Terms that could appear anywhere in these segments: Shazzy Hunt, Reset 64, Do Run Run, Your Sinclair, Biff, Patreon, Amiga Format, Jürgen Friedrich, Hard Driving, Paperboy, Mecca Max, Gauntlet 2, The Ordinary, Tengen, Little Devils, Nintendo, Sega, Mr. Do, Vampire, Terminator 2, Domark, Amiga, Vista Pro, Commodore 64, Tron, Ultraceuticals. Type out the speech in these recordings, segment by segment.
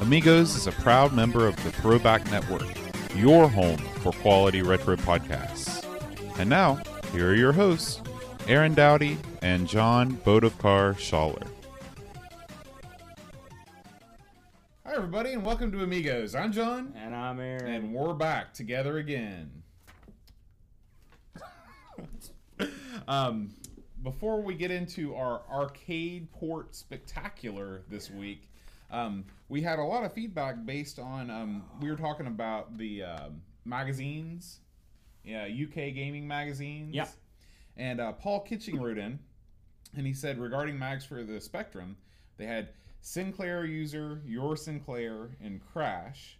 Amigos is a proud member of the Throwback Network, your home for quality retro podcasts. And now, here are your hosts, Aaron Dowdy and John Bodokar Schaller. Hi, everybody, and welcome to Amigos. I'm John. And I'm Aaron. And we're back together again. Before we get into our arcade port spectacular this week, we had a lot of feedback based on, we were talking about the magazines, UK gaming magazines. Yeah. And Paul Kitching wrote in, and he said, regarding mags for the Spectrum, they had Sinclair User, Your Sinclair, and Crash,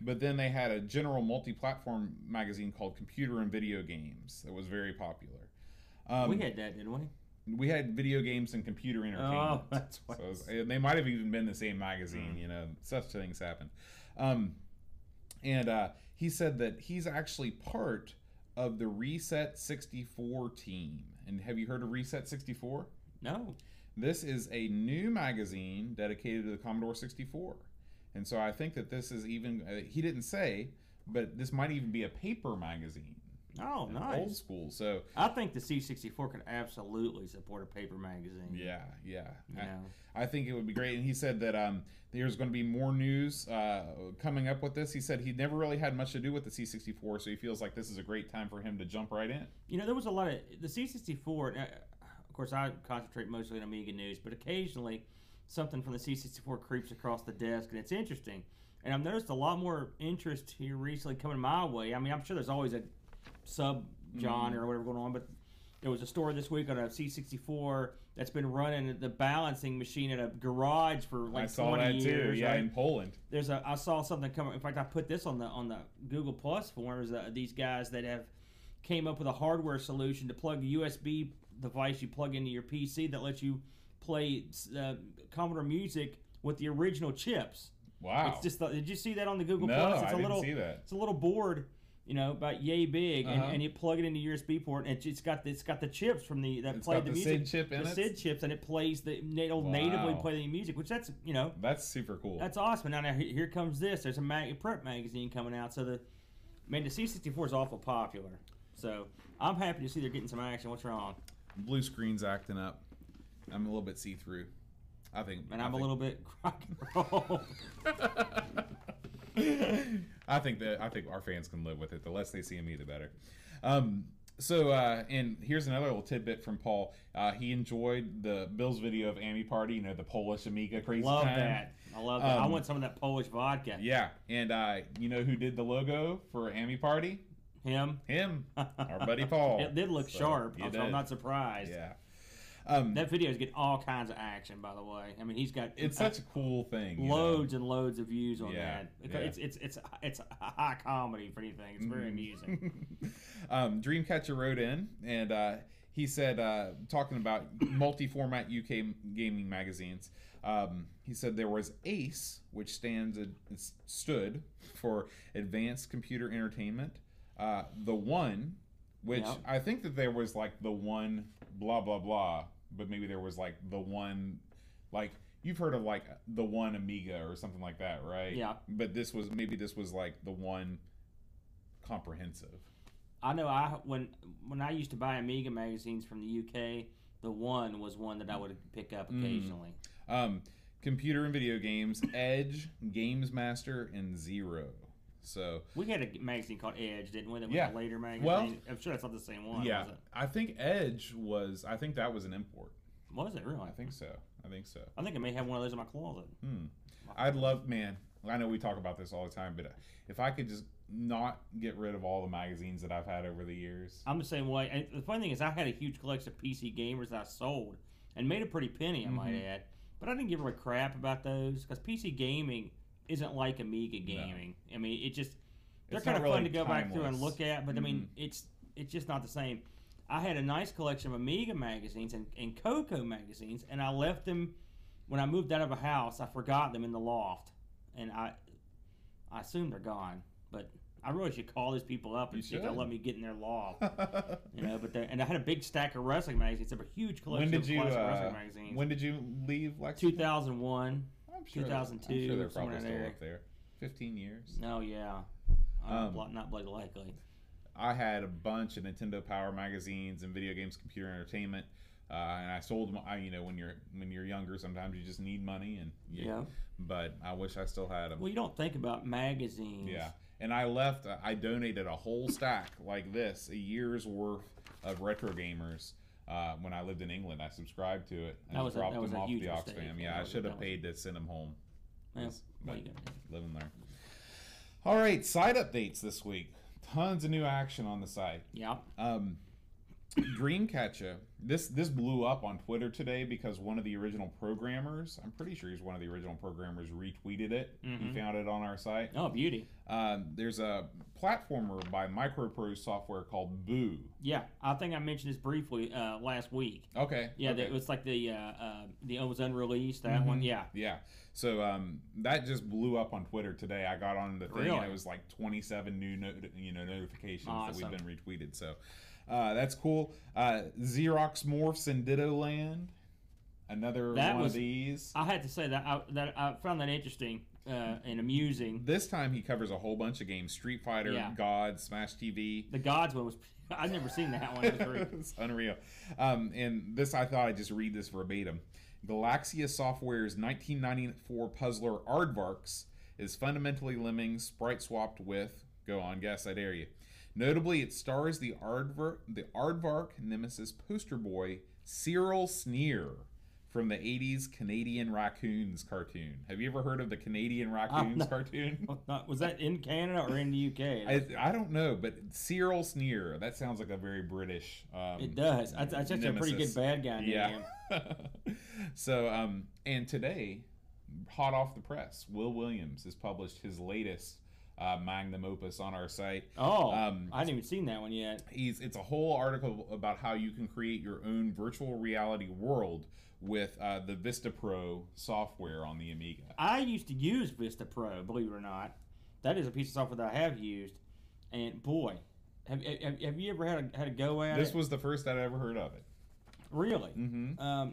but then they had a general multi-platform magazine called Computer and Video Games that was very popular. We had that, didn't we? We had video games and computer entertainment. Oh, that's what. So they might have even been the same magazine, you know. Such things happen. And he said that he's actually part of the Reset 64 team. And have you heard of Reset 64? No. This is a new magazine dedicated to the Commodore 64. And so I think that this is even, he didn't say, but this might even be a paper magazine. Oh, nice. Old school. So I think the C64 could absolutely support a paper magazine. Yeah. I think it would be great. And he said that there's going to be more news coming up with this. He said he never really had much to do with the C64, so he feels like this is a great time for him to jump right in. You know, there was a lot of the C64. Of course, I concentrate mostly on Amiga news, but occasionally something from the C64 creeps across the desk, and it's interesting. And I've noticed a lot more interest here recently coming my way. I mean, I'm sure there's always a sub-genre or whatever going on, but there was a story this week on a C64 that's been running the balancing machine in a garage for like 20 years. I saw that too, yeah, in Poland. I saw something coming. In fact, I put this on the Google Plus forums. These guys that have came up with a hardware solution to plug the USB device you plug into your PC that lets you play Commodore music with the original chips. Wow! It's just did you see that on the Google Plus? I didn't see that. It's a little board. You know, about yay big, and you plug it into your USB port, and it's got the chips from that played the music. SID chips, and it plays natively play the music, which that's super cool. That's awesome. Now here comes this. There's a print magazine coming out, so the C64 is awful popular. So I'm happy to see they're getting some action. What's wrong? Blue screen's acting up. I'm a little bit see through, I think, and I'm a little bit rock and roll. I think our fans can live with it. The less they see me, the better. So and here's another little tidbit from Paul. He enjoyed the Bill's video of Ami Party, you know, the Polish Amiga crazy time. I love that. I want some of that Polish vodka. Yeah, and you know who did the logo for Ami Party? Him. Our buddy Paul. It did look sharp, so I'm not surprised. Yeah. That video's getting all kinds of action, by the way. I mean, he's got such a cool thing. Loads and loads of views on that. It's high comedy for anything. It's very amusing. Dreamcatcher wrote in, and he said, talking about multi-format UK gaming magazines. He said there was Ace, which stood for Advanced Computer Entertainment. The One, which I think that there was like the one blah blah blah, but maybe there was like the one, like you've heard of like the one Amiga or something like that, right? Yeah. But this was like the one comprehensive. I know when I used to buy Amiga magazines from the UK, the One was one that I would pick up occasionally. Computer and Video Games, Edge, Games Master, and Zero. So we had a magazine called Edge, didn't we? That was a later magazine. Well, I'm sure that's not the same one. Yeah, was it? I think Edge was. I think that was an import. Was it really? I think so. I think I may have one of those in my closet. I'd love, man. I know we talk about this all the time, but if I could just not get rid of all the magazines that I've had over the years, I'm the same way. And the funny thing is, I had a huge collection of PC gamers that I sold and made a pretty penny, I might add. But I didn't give a crap about those because PC gaming isn't like Amiga gaming. No. I mean, it just They're kind of really fun to go back through and look at, but I mean, it's just not the same. I had a nice collection of Amiga magazines and Coco magazines, and I left them when I moved out of a house. I forgot them in the loft, and I assume they're gone. But I really should call these people up and see if they'll let me get in their loft. You know, but and I had a big stack of wrestling magazines. I have a huge collection of wrestling magazines. When did you leave Lexington? 2001. I'm sure 2002. I'm sure they're probably still up there. 15 years. No, yeah. Not bloody likely. I had a bunch of Nintendo Power magazines and video games, computer entertainment, and I sold them. You know, when you're younger, sometimes you just need money, and yeah. But I wish I still had them. Well, you don't think about magazines. Yeah, and I left. I donated a whole stack like this, a year's worth of Retro Gamers. When I lived in England, I subscribed to it. And dropped them off the Oxfam. Yeah, I should have paid to send them home. Yeah, living there. All right, site updates this week. Tons of new action on the site. Yeah. Dreamcatcher. This blew up on Twitter today because one of the original programmers, I'm pretty sure he's one of the original programmers, retweeted it. Mm-hmm. He found it on our site. Oh, beauty. There's a platformer by MicroProse Software called Boo. Yeah, I think I mentioned this briefly last week. Okay. Yeah, okay. It was like it was unreleased, that one. Yeah. Yeah. So that just blew up on Twitter today. I got on the thing and it was like 27 new notifications that we've been retweeted. So that's cool. Xerox Morphs in Ditto Land, another one of these. I had to say that I found that interesting and amusing. This time he covers a whole bunch of games: Street Fighter, Gods, Smash TV. The Gods one was I've never seen that one. It was great. It's unreal. And this, I thought I'd just read this verbatim. Galaxia Software's 1994 puzzler Aardvarks is fundamentally Lemmings sprite swapped with. Go on, guess, I dare you. Notably, it stars the Aardvark nemesis poster boy Cyril Sneer from the 80s Canadian Raccoons cartoon. Have you ever heard of the Canadian Raccoons cartoon? Was that in Canada or in the UK? I don't know, but Cyril Sneer, that sounds like a very British it does. That's actually a pretty good bad guy name. So, and today, hot off the press, Will Williams has published his latest magnum opus on our site. Oh, I hadn't even seen that one yet. It's a whole article about how you can create your own virtual reality world with the Vista Pro software on the Amiga. I used to use Vista Pro, believe it or not. That is a piece of software that I have used, and boy, have you ever had a go at it? This was the first I'd ever heard of it. Really? Mm-hmm.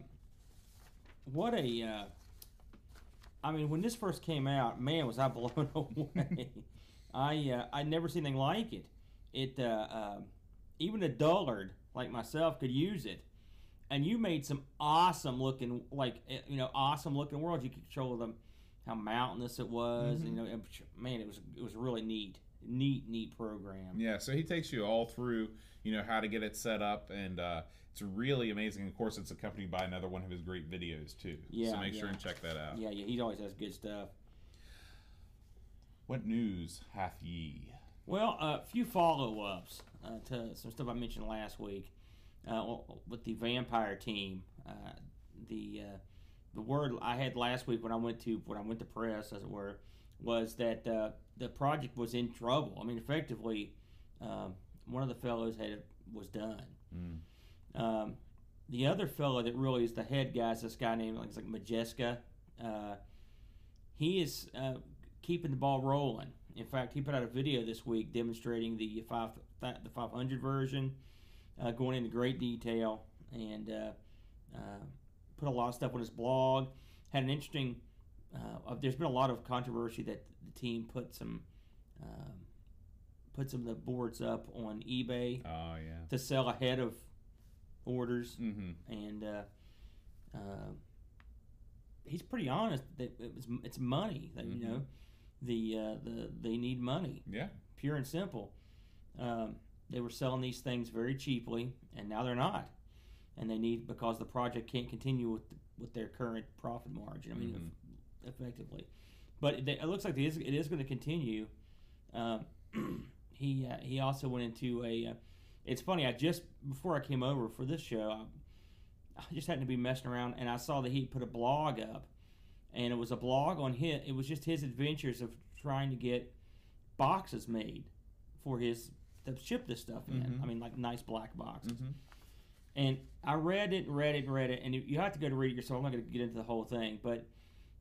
What a. I mean, when this first came out, man, was I blown away. I'd never seen anything like it. Even a dullard like myself could use it, and you made some awesome looking worlds. You could control them, how mountainous it was, man, it was really neat. Neat program. Yeah, so he takes you all through, how to get it set up, and it's really amazing. Of course, it's accompanied by another one of his great videos, too. Yeah, so make sure and check that out. Yeah, he always has good stuff. What news hath ye? Well, a few follow-ups to some stuff I mentioned last week with the Vampire team. The word I had last week when I went to press, as it were, was that the project was in trouble. I mean, effectively, one of the fellows was done. Mm. The other fellow that really is the head guy is this guy named Majeska. He is keeping the ball rolling. In fact, he put out a video this week demonstrating the 500 version, going into great detail, and put a lot of stuff on his blog. Had an interesting. There's been a lot of controversy that the team put some of the boards up on eBay to sell ahead of orders, and he's pretty honest that it's money. That, they need money. Yeah, pure and simple. They were selling these things very cheaply, and now they're not. And they need because the project can't continue with their current profit margin. I mean. Effectively, but it looks like it is going to continue. He also went into it's funny. I just before I came over for this show, I just happened to be messing around, and I saw that he put a blog up, and it was a blog on his. It was just his adventures of trying to get boxes made for his to ship this stuff in. Mm-hmm. I mean, like nice black boxes. Mm-hmm. And I read it, and you have to go to read it yourself. I'm not going to get into the whole thing, but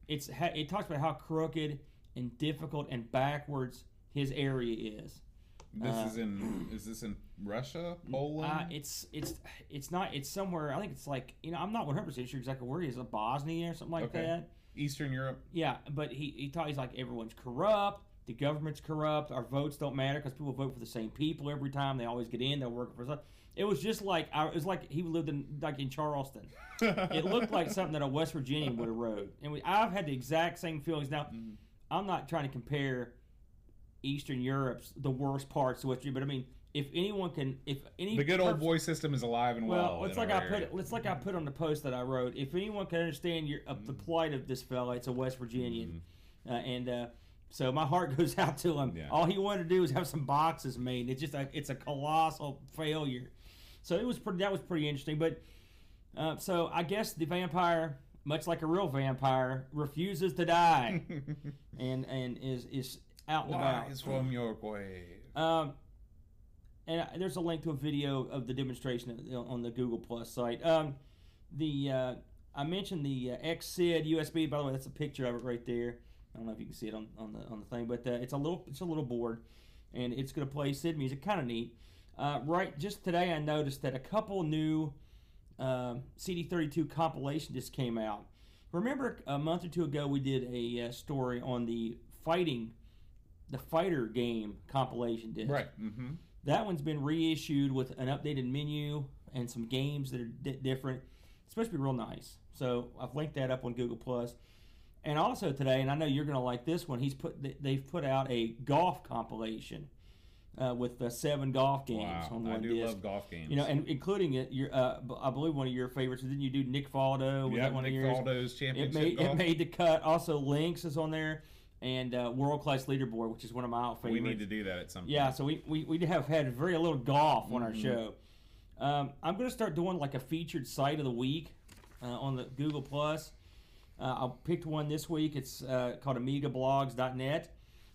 it talks about how crooked and difficult and backwards his area is. This is this in Russia, Poland? It's not. It's somewhere. I think it's like, you know, I'm not 100% sure exactly where he is. Like Bosnia or something like that. Eastern Europe. Yeah, but he's like, everyone's corrupt. The government's corrupt. Our votes don't matter because people vote for the same people every time. They always get in. They're working for stuff. It was just like he lived in Charleston. It looked like something that a West Virginian would have wrote. And I've had the exact same feelings. Now, I'm not trying to compare Eastern Europe's the worst parts to West Virginia, but I mean, if the good old voice system is alive and well. Well, it's like I put on the post that I wrote. If anyone can understand the plight of this fella, it's a West Virginian, so my heart goes out to him. Yeah. All he wanted to do was have some boxes made. It's just it's a colossal failure. So that was pretty interesting. But so I guess the vampire, much like a real vampire, refuses to die, and is out and about. Lies from your grave. And there's a link to a video of the demonstration on the Google Plus site. I mentioned the XSID USB. By the way, that's a picture of it right there. I don't know if you can see it on the thing, but it's a little board, and it's going to play SID music. Kind of neat. Right, just today I noticed that a couple new CD32 compilation discs came out. Remember a month or two ago we did a story on the fighter game compilation disc. Right. Mm-hmm. That one's been reissued with an updated menu and some games that are different. It's supposed to be real nice. So I've linked that up on Google Plus. And also today, and I know you're going to like this one, they've put out a golf compilation with 7 golf games on one disc. I do love golf games. You know, and including it, I believe one of your favorites. Didn't you do Nick Faldo? Yeah, Nick Faldo's championship. It made the cut. Also, Lynx is on there, and World Class Leaderboard, which is one of my favorites. We need to do that at some point. Yeah, so we have had very little golf on our show. I'm going to start doing like a featured site of the week on the Google Plus. I picked one this week. It's called AmigaBlogs.net.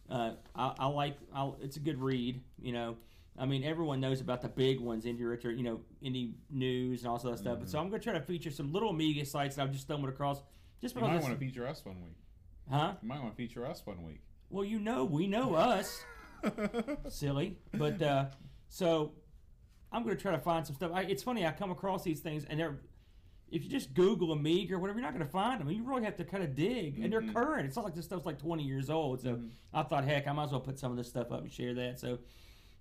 It's a good read. You know, I mean, everyone knows about the big ones, indie news and all that stuff. But so I'm going to try to feature some little Amiga sites that I've just stumbled across. You might want to feature us one week. Huh? You might want to feature us one week. Well, we know us. Silly, but so I'm going to try to find some stuff. It's funny, I come across these things and they're. If you just Google Amiga or whatever, you're not going to find them. You really have to kind of dig. And they're current. It's not like this stuff's like 20 years old. So I thought, heck, I might as well put some of this stuff up and share that. So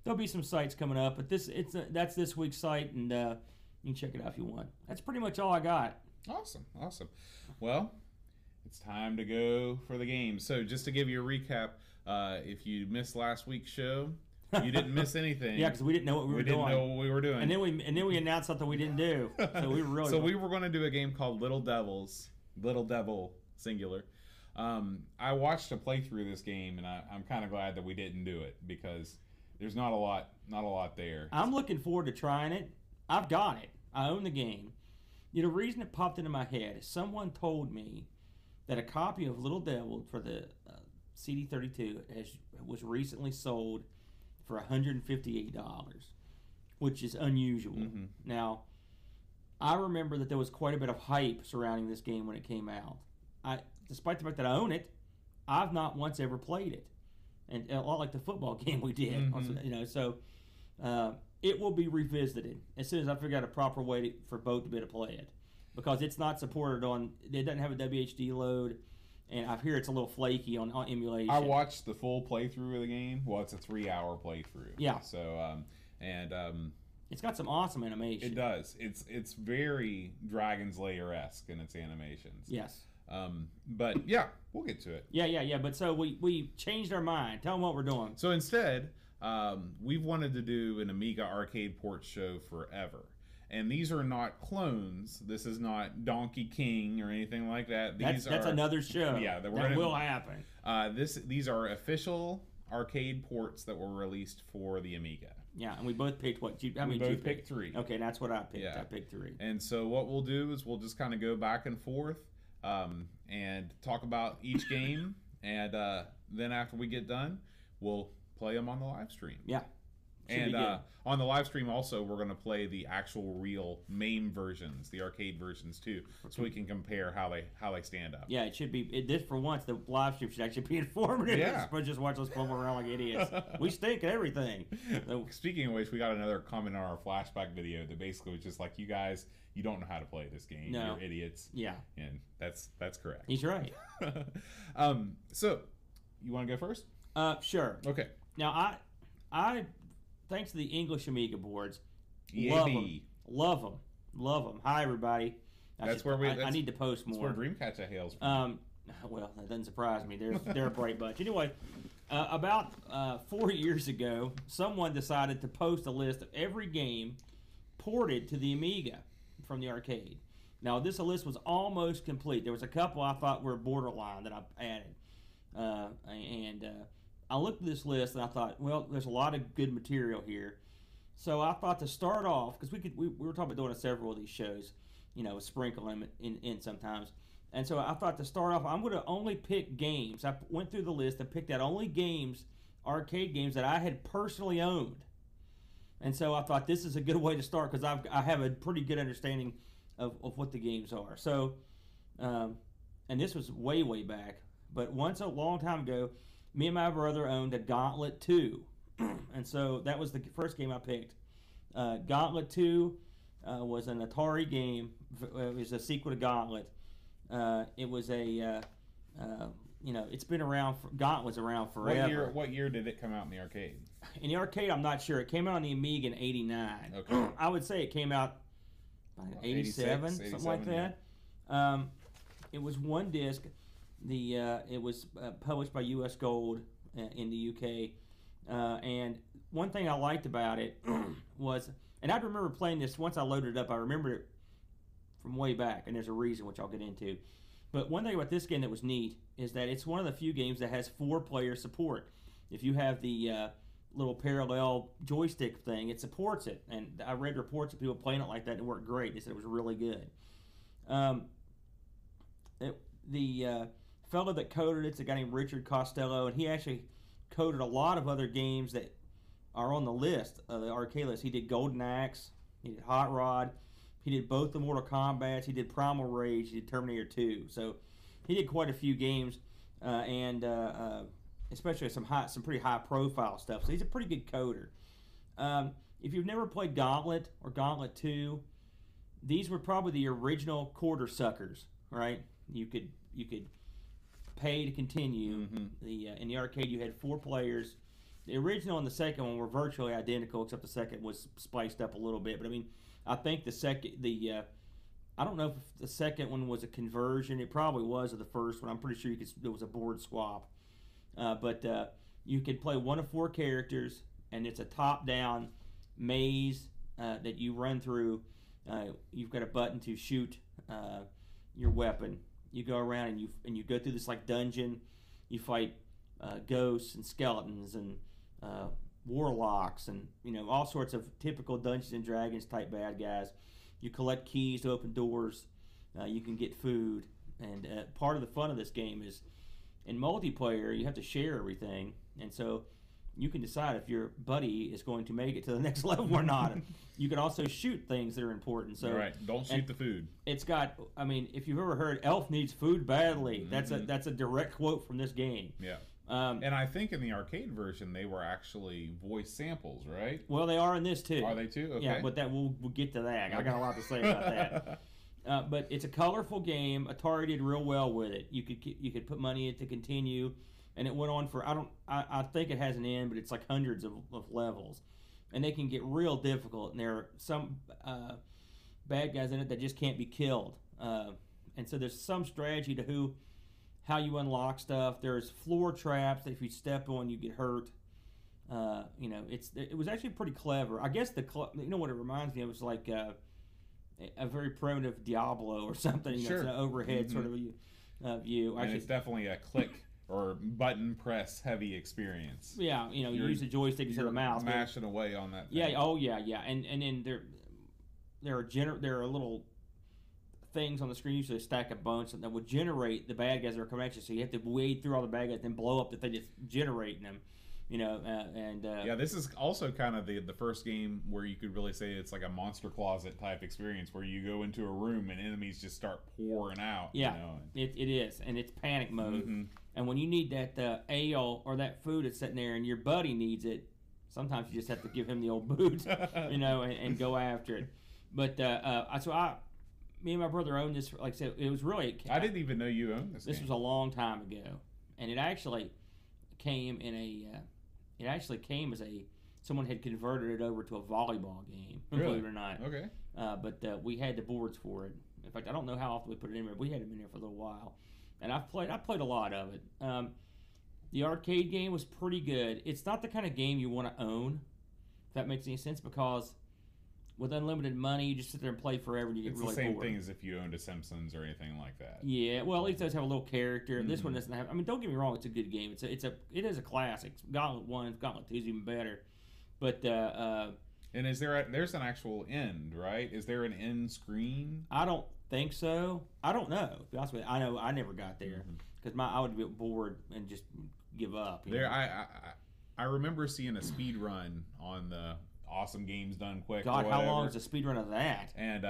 there'll be some sites coming up. But that's this week's site, and you can check it out if you want. That's pretty much all I got. Awesome. Well, it's time to go for the game. So just to give you a recap, if you missed last week's show... You didn't miss anything. Yeah, because we didn't know what we were doing. We didn't know what we were doing. And then we announced something we didn't do. So we were really we were going to do a game called Little Devils. Little Devil, singular. I watched a playthrough of this game, and I'm kind of glad that we didn't do it because there's not a lot there. I'm looking forward to trying it. I've got it. I own the game. You know, the reason it popped into my head is someone told me that a copy of Little Devil for the CD32 was recently sold for $158, which is unusual. Now, I remember that there was quite a bit of hype surrounding this game when it came out. Despite the fact that I own it, I've not once ever played it, and a lot like the football game we did. Also, you know, so it will be revisited as soon as I figure out a proper way for both to be able to play it, because it's not supported it doesn't have a WHD load. And I hear it's a little flaky on emulation. I watched the full playthrough of the game. Well, it's a 3-hour playthrough. Yeah. So, it's got some awesome animation. It does. It's very Dragon's Lair-esque in its animations. Yes. But yeah, we'll get to it. Yeah. But so we changed our mind. Tell them what we're doing. So instead, we've wanted to do an Amiga arcade port show forever. And these are not clones. This is not Donkey King or anything like that. That's another show. Yeah, that will happen. These are official arcade ports that were released for the Amiga. Yeah, and we both picked what? We both picked 3. Okay, that's what I picked. Yeah. I picked 3. And so what we'll do is we'll just kind of go back and forth and talk about each game. And then after we get done, we'll play them on the live stream. Yeah. And on the live stream also, we're going to play the actual real MAME versions, the arcade versions too, so we can compare how they stand up. Yeah, it should be. This for once, the live stream should actually be informative. Yeah, but just watch us bumble around like idiots. We stink at everything. So, speaking of which, we got another comment on our flashback video that basically was just like, "You guys, you don't know how to play this game. No. You're idiots." Yeah, and that's correct. He's right. So, you want to go first? Sure. Okay. Now I. Thanks to the English Amiga boards. Yay. Love them. Hi, everybody. I need to post more. That's where Dreamcatcher hails from. Well, that doesn't surprise me. They're a bright bunch. Anyway, about 4 years ago, someone decided to post a list of every game ported to the Amiga from the arcade. Now, this list was almost complete. There was a couple I thought were borderline that I added. I looked at this list and I thought, well, there's a lot of good material here. So I thought to start off, because we were talking about doing several of these shows, you know, sprinkling them in sometimes. And so I thought to start off, I'm going to only pick games. I went through the list and picked out only games, arcade games that I had personally owned. And so I thought this is a good way to start because I have a pretty good understanding of what the games are. So, and this was way, way back. But once a long time ago, me and my brother owned a Gauntlet 2. And so that was the first game I picked. Gauntlet 2 was an Atari game. It was a sequel to Gauntlet. It was a, it's been around. Gauntlet's around forever. What year did it come out in the arcade? In the arcade, I'm not sure. It came out on the Amiga in 89. Okay. I would say it came out in 87, something like that. Yeah. It was one disc. It was published by US Gold in the UK, and one thing I liked about it was, and I remember playing this once I loaded it up. I remembered it from way back, and there's a reason which I'll get into. But one thing about this game that was neat is that it's one of the few games that has four-player support. If you have the little parallel joystick thing, it supports it. And I read reports of people playing it like that, and it worked great. They said it was really good. The fellow that coded it's a guy named Richard Costello, and he actually coded a lot of other games that are on the list, the arcade list. He did Golden Axe, he did Hot Rod, he did both the Mortal Kombats, he did Primal Rage, he did Terminator 2. So he did quite a few games, and especially some pretty high-profile stuff. So he's a pretty good coder. If you've never played Gauntlet or Gauntlet 2, these were probably the original quarter suckers, right? You could pay to continue. Mm-hmm. In the arcade, you had four players. The original and the second one were virtually identical, except the second was spiced up a little bit. But I mean, I think I don't know if the second one was a conversion. It probably was of the first one. I'm pretty sure there was a board swap. But you could play one of four characters, and it's a top-down maze that you run through. You've got a button to shoot your weapon. You go around and you go through this like dungeon. You fight ghosts and skeletons and warlocks and all sorts of typical Dungeons and Dragons type bad guys. You collect keys to open doors. You can get food, and part of the fun of this game is in multiplayer you have to share everything, and so you can decide if your buddy is going to make it to the next level or not. You can also shoot things that are important. So right, don't shoot the food. It's got, I mean, if you've ever heard "Elf needs food badly," mm-hmm. that's a direct quote from this game. Yeah. And I think in the arcade version they were actually voice samples, right? Well, they are in this too. Are they too? Okay. Yeah, but that we'll get to that. I got a lot to say about that. But it's a colorful game. Atari did real well with it. You could put money in to continue. And it went on for, I think it has an end, but it's like hundreds of levels. And they can get real difficult. And there are some bad guys in it that just can't be killed. And so there's some strategy to how you unlock stuff. There's floor traps that if you step on, you get hurt. It was actually pretty clever. I guess what it reminds me of was like a very primitive Diablo or something. Sure. It's an overhead mm-hmm. sort of view. And actually, it's definitely a click. Or button press heavy experience. Yeah, you use the joystick instead of the mouse. Mashing away on that thing. Yeah, oh yeah. And then there are little things on the screen, usually a stack of bunch that will generate the bad guys that are coming at you. So you have to wade through all the bad guys and blow up the thing that's generating them. You know, yeah, this is also kind of the first game where you could really say it's like a monster closet type experience, where you go into a room and enemies just start pouring out. Yeah, you know, it is, and it's panic mode. Mm-hmm. And when you need that ale or that food that's sitting there, and your buddy needs it, sometimes you just have to give him the old boot, you know, and go after it. But me and my brother owned this. Like I said, it was really. I didn't even know you owned this. This game was a long time ago, and it actually came in a. It actually came as someone had converted it over to a volleyball game, really? Believe it or not. Okay. But we had the boards for it. In fact, I don't know how often we put it in there. We had them in there for a little while, and I played a lot of it. The arcade game was pretty good. It's not the kind of game you want to own, if that makes any sense, because with unlimited money, you just sit there and play forever, and you get really bored. It's the same thing as if you owned a Simpsons or anything like that. Yeah, well, at least those have a little character. Mm-hmm. This one doesn't have. I mean, don't get me wrong; it's a good game. It is a classic. Gauntlet 1, Gauntlet 2 is even better. But and is there there's an actual end, right? Is there an end screen? I don't think so. I don't know. To be honest with you, I know I never got there because I would get bored and just give up. You know? I remember seeing a speed run on the. Awesome games done quick. God, how long is the speedrun of that? And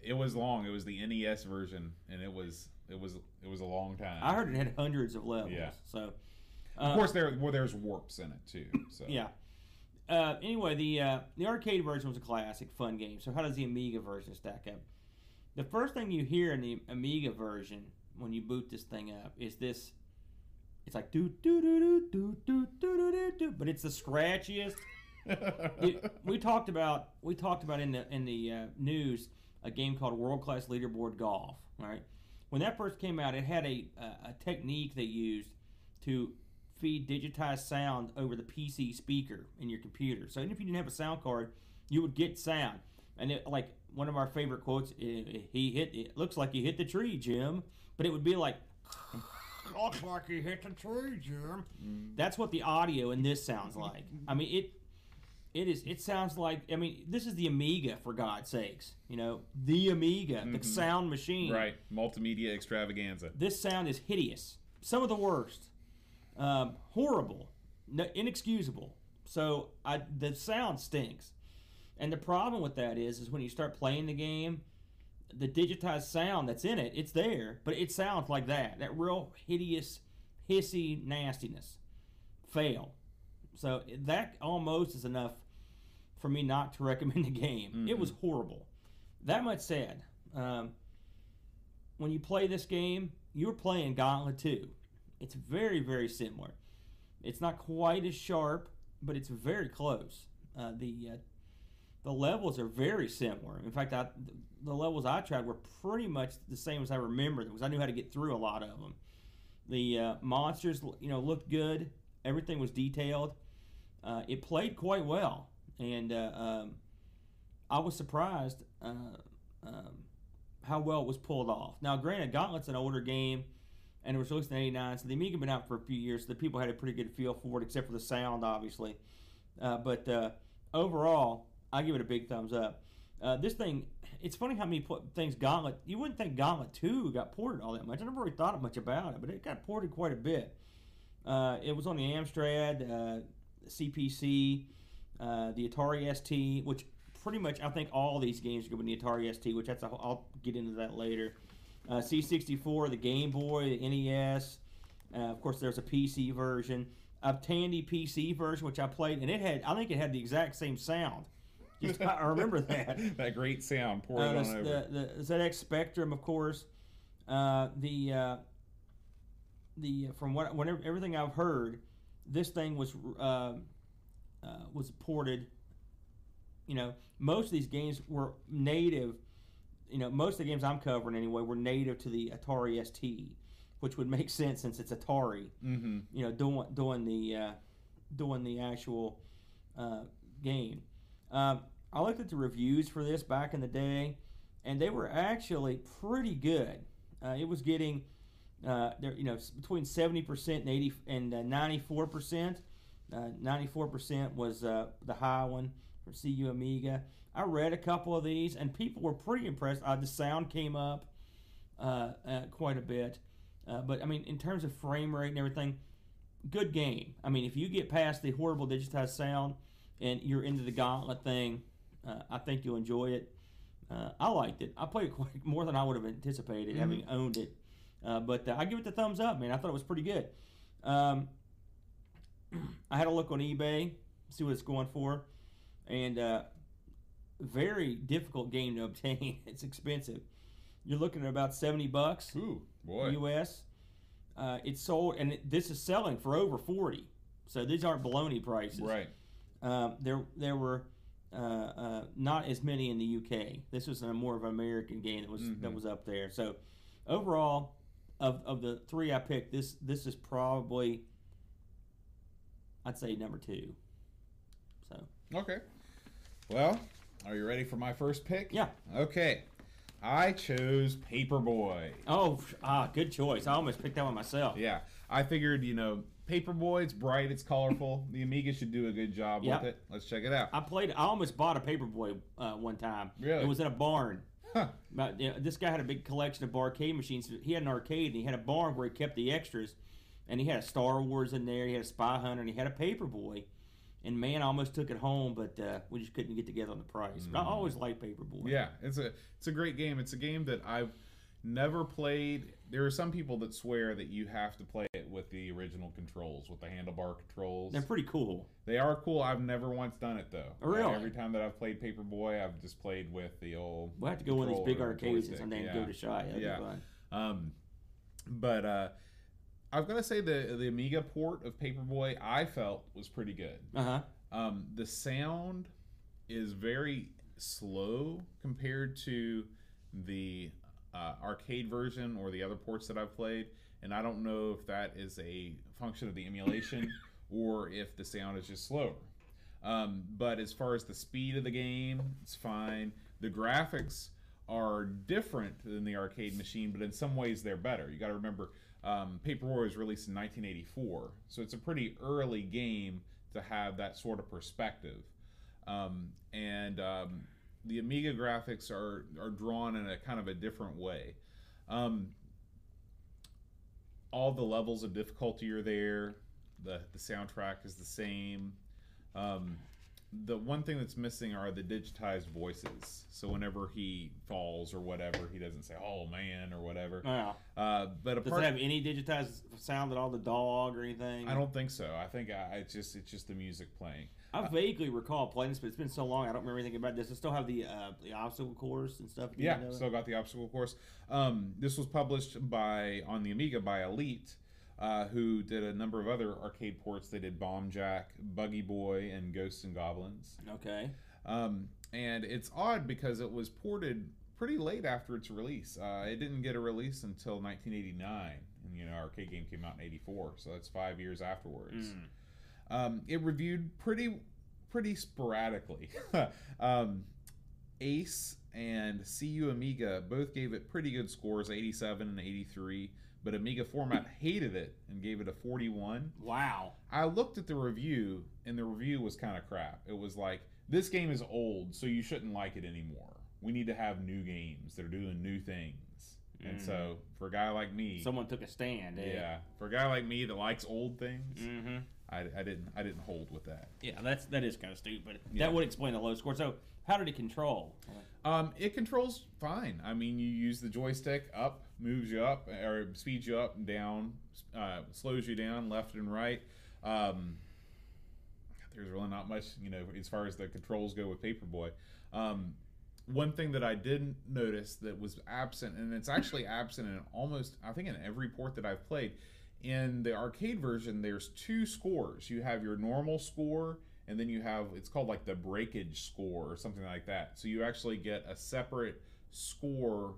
it was long. It was the NES version, and it was a long time. I heard it had hundreds of levels. Yeah. So, of course, there's warps in it too. So yeah. Anyway, the arcade version was a classic, fun game. So how does the Amiga version stack up? The first thing you hear in the Amiga version when you boot this thing up is this. It's like do do do do do do do do, but it's the scratchiest. We talked about in the news a game called World Class Leaderboard Golf. Right when that first came out, it had a technique they used to feed digitized sound over the PC speaker in your computer. So even if you didn't have a sound card, you would get sound. And it, like one of our favorite quotes, he hit. It looks like you hit the tree, Jim. But it would be like. Looks like you hit the tree, Jim. Mm. That's what the audio in this sounds like. I mean it. It is. It sounds like. I mean, this is the Amiga, for God's sakes. You know, the Amiga, the sound machine. Right. Multimedia extravaganza. This sound is hideous. Some of the worst. Horrible. Inexcusable. So the sound stinks. And the problem with that is when you start playing the game, the digitized sound that's in it, it's there, but it sounds like that. That real hideous, hissy nastiness. Fail. So that almost is enough for me not to recommend the game. Mm-hmm. It was horrible. That much said, when you play this game, you're playing Gauntlet 2. It's very, very similar. It's not quite as sharp, but it's very close. The levels are very similar. In fact, the levels I tried were pretty much the same as I remember them, because I knew how to get through a lot of them. The monsters, you know, looked good. Everything was detailed. It played quite well. And I was surprised how well it was pulled off. Now, granted, Gauntlet's an older game, and it was released in '89, so the Amiga had been out for a few years, so the people had a pretty good feel for it, except for the sound, obviously. But overall, I give it a big thumbs up. This thing, it's funny how many things Gauntlet, you wouldn't think Gauntlet 2 got ported all that much. I never really thought much about it, but it got ported quite a bit. It was on the Amstrad, CPC, the Atari ST, which pretty much I think all these games are going to be in the Atari ST, which I'll get into that later. C64, the Game Boy, the NES. Of course, there's a PC version. A Tandy PC version, which I played, and I think it had the exact same sound. Just, I remember that. That great sound pouring on over. The ZX Spectrum, of course. Everything I've heard, this thing was ported. You know, most of these games were native. You know, most of the games I'm covering anyway were native to the Atari ST, which would make sense since it's Atari. Mm-hmm. You know, doing the actual game. I looked at the reviews for this back in the day, and they were actually pretty good. It was getting. You know, between 70% and 94%. 94% was the high one for CU Amiga. I read a couple of these, and people were pretty impressed. The sound came up quite a bit, but I mean, in terms of frame rate and everything, good game. I mean, if you get past the horrible digitized sound and you're into the Gauntlet thing, I think you'll enjoy it. I liked it. I played it more than I would have anticipated, having owned it. But I give it the thumbs up, man. I thought it was pretty good. I had a look on eBay, see what it's going for, and very difficult game to obtain. It's expensive. You're looking at about $70. Ooh, boy. US. It's sold, and this is selling for over 40. So these aren't baloney prices. Right. There were not as many in the UK. This was more of an American game that was that was up there. So overall, of the three I picked, this is probably, I'd say, number two. So. Okay. Well, are you ready for my first pick? Yeah. Okay. I chose Paperboy. Oh, good choice. I almost picked that one myself. Yeah. I figured, Paperboy, it's bright, it's colorful. The Amiga should do a good job with it. Let's check it out. I almost bought a Paperboy one time. Really? It was in a barn. Huh. But, this guy had a big collection of arcade machines. He had an arcade, and he had a barn where he kept the extras. And he had a Star Wars in there. He had a Spy Hunter, and he had a Paperboy. And man, I almost took it home, but we just couldn't get together on the price. But I always liked Paperboy. Yeah, it's a great game. It's a game that I've never played. There are some people that swear that you have to play it with the original controls, with the handlebar controls. They're pretty cool. They are cool. I've never once done it, though. Oh, really? Every time that I've played Paperboy, I've just played with the old... We'll have to go in these big arcades and someday go to Shy. That'd be fun. I've got to say the Amiga port of Paperboy, I felt, was pretty good. The sound is very slow compared to the arcade version or the other ports that I've played, and I don't know if that is a function of the emulation or if the sound is just slower. But as far as the speed of the game, it's fine. The graphics are different than the arcade machine, but in some ways they're better. You got to remember, Paperboy was released in 1984, so it's a pretty early game to have that sort of perspective. The Amiga graphics are drawn in a kind of a different way. All the levels of difficulty are there. The soundtrack is the same. The one thing that's missing are the digitized voices. So whenever he falls or whatever, he doesn't say, "Oh man," or whatever. Wow. But does it have any digitized sound at all? The dog or anything? I don't think so. I think it's just the music playing. I vaguely recall playing this, but it's been so long I don't remember anything about this. I still have the obstacle course and stuff. Yeah, still got the obstacle course. This was published on the Amiga by Elite, who did a number of other arcade ports. They did Bomb Jack, Buggy Boy, and Ghosts and Goblins. Okay. And it's odd because it was ported pretty late after its release. It didn't get a release until 1989. And, arcade game came out in 84, so that's 5 years afterwards. It reviewed pretty sporadically. Ace and CU Amiga both gave it pretty good scores, 87 and 83, but Amiga Format hated it and gave it a 41. Wow. I looked at the review, and the review was kind of crap. It was like, this game is old, so you shouldn't like it anymore. We need to have new games that are doing new things. And so, for a guy like me... Someone took a stand, for a guy like me that likes old things... I didn't hold with that. Yeah, that is kind of stupid. Yeah. That would explain the low score. So, how did it control? It controls fine. I mean, you use the joystick up, moves you up, or speeds you up and down, slows you down left and right. There's really not much, as far as the controls go with Paperboy. One thing that I didn't notice that was absent, and it's actually absent in I think in every port that I've played. In the arcade version, there's two scores. You have your normal score, and then you have, it's called like the breakage score or something like that. So you actually get a separate score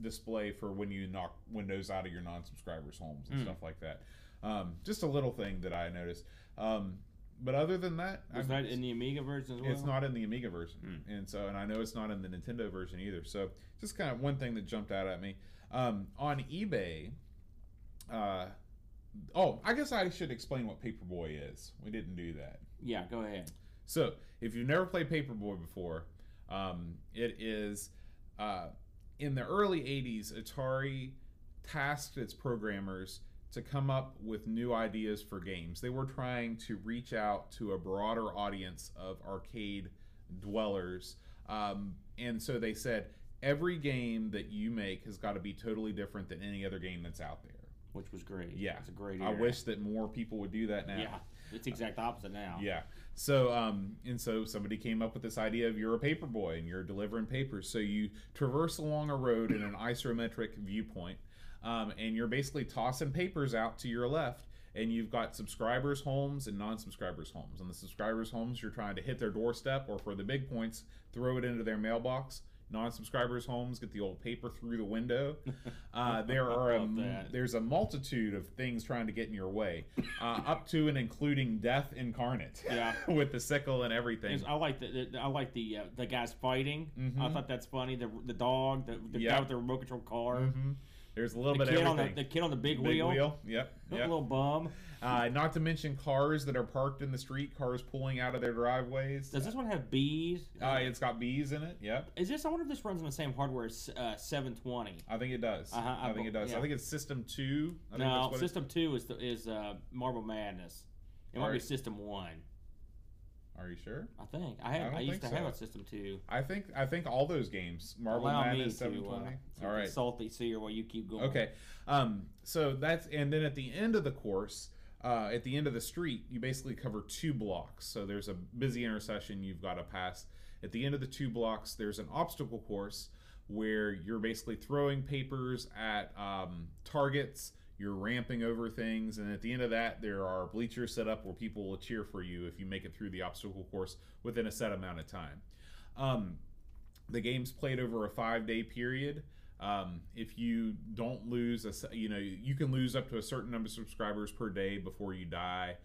display for when you knock windows out of your non-subscribers' homes and stuff like that. Just a little thing that I noticed. But other than that... Is that in the Amiga version as well? It's not in the Amiga version. And I know it's not in the Nintendo version either. So just kind of one thing that jumped out at me. On eBay... I guess I should explain what Paperboy is. We didn't do that. Yeah, go ahead. So, if you've never played Paperboy before, it is, in the early 80s, Atari tasked its programmers to come up with new ideas for games. They were trying to reach out to a broader audience of arcade dwellers. And so they said, every game that you make has got to be totally different than any other game that's out there. Which was great. Yeah. It's a great era. I wish that more people would do that now. Yeah. It's the exact opposite now. Yeah. So, and so somebody came up with this idea of you're a paper boy and you're delivering papers. So you traverse along a road in an isometric viewpoint, and you're basically tossing papers out to your left, and you've got subscribers' homes and non-subscribers' homes. On the subscribers' homes, you're trying to hit their doorstep or, for the big points, throw it into their mailbox. Non-subscribers' homes get the old paper through the window. There's a multitude of things trying to get in your way, up to and including death incarnate. Yeah, with the sickle and everything. I like the guys fighting. Mm-hmm. I thought that's funny. The dog, the guy with the remote control car. Mm-hmm. There's a little bit of everything. The kid on the big wheel. Yep. Little bum. Not to mention cars that are parked in the street, cars pulling out of their driveways. Does this one have bees? It's got bees in it, yep. I wonder if this runs on the same hardware as 720. I think it does. Uh-huh. I think it does. Yeah. I think it's System 2. System 2 is Marble Madness. It might be System 1. Are you sure? I think I used to have a System 2. I think all those games. Marble Madness, 720. All right. Salty seer while you keep going. Okay. So that's, and then at the end of the course, at the end of the street, you basically cover two blocks. So there's a busy intersection you've got to pass. At the end of the two blocks, there's an obstacle course where you're basically throwing papers at targets. You're ramping over things, and at the end of that, there are bleachers set up where people will cheer for you if you make it through the obstacle course within a set amount of time. The game's played over a 5-day period. If you don't lose, you can lose up to a certain number of subscribers per day before you die.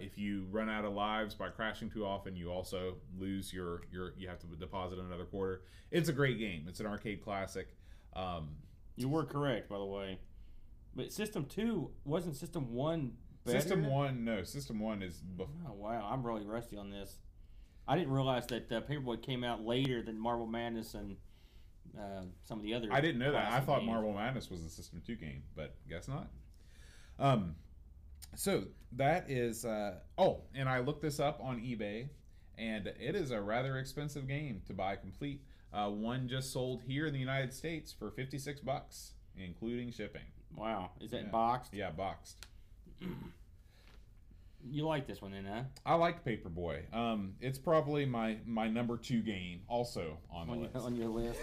If you run out of lives by crashing too often, you also lose your. You have to deposit another quarter. It's a great game. It's an arcade classic. You were correct, by the way. But System 2 wasn't System 1 better? System 1, no. System 1 is... Oh, wow. I'm really rusty on this. I didn't realize that Paperboy came out later than Marble Madness and some of the other... I didn't know that. I thought Marble Madness was a System 2 game, but guess not. So that is... oh, and I looked this up on eBay, and it is a rather expensive game to buy complete. One just sold here in the United States for $56, including shipping. Wow. Is that boxed? Yeah, boxed. You like this one then, huh? I like Paperboy. It's probably my number 2 game also on your list.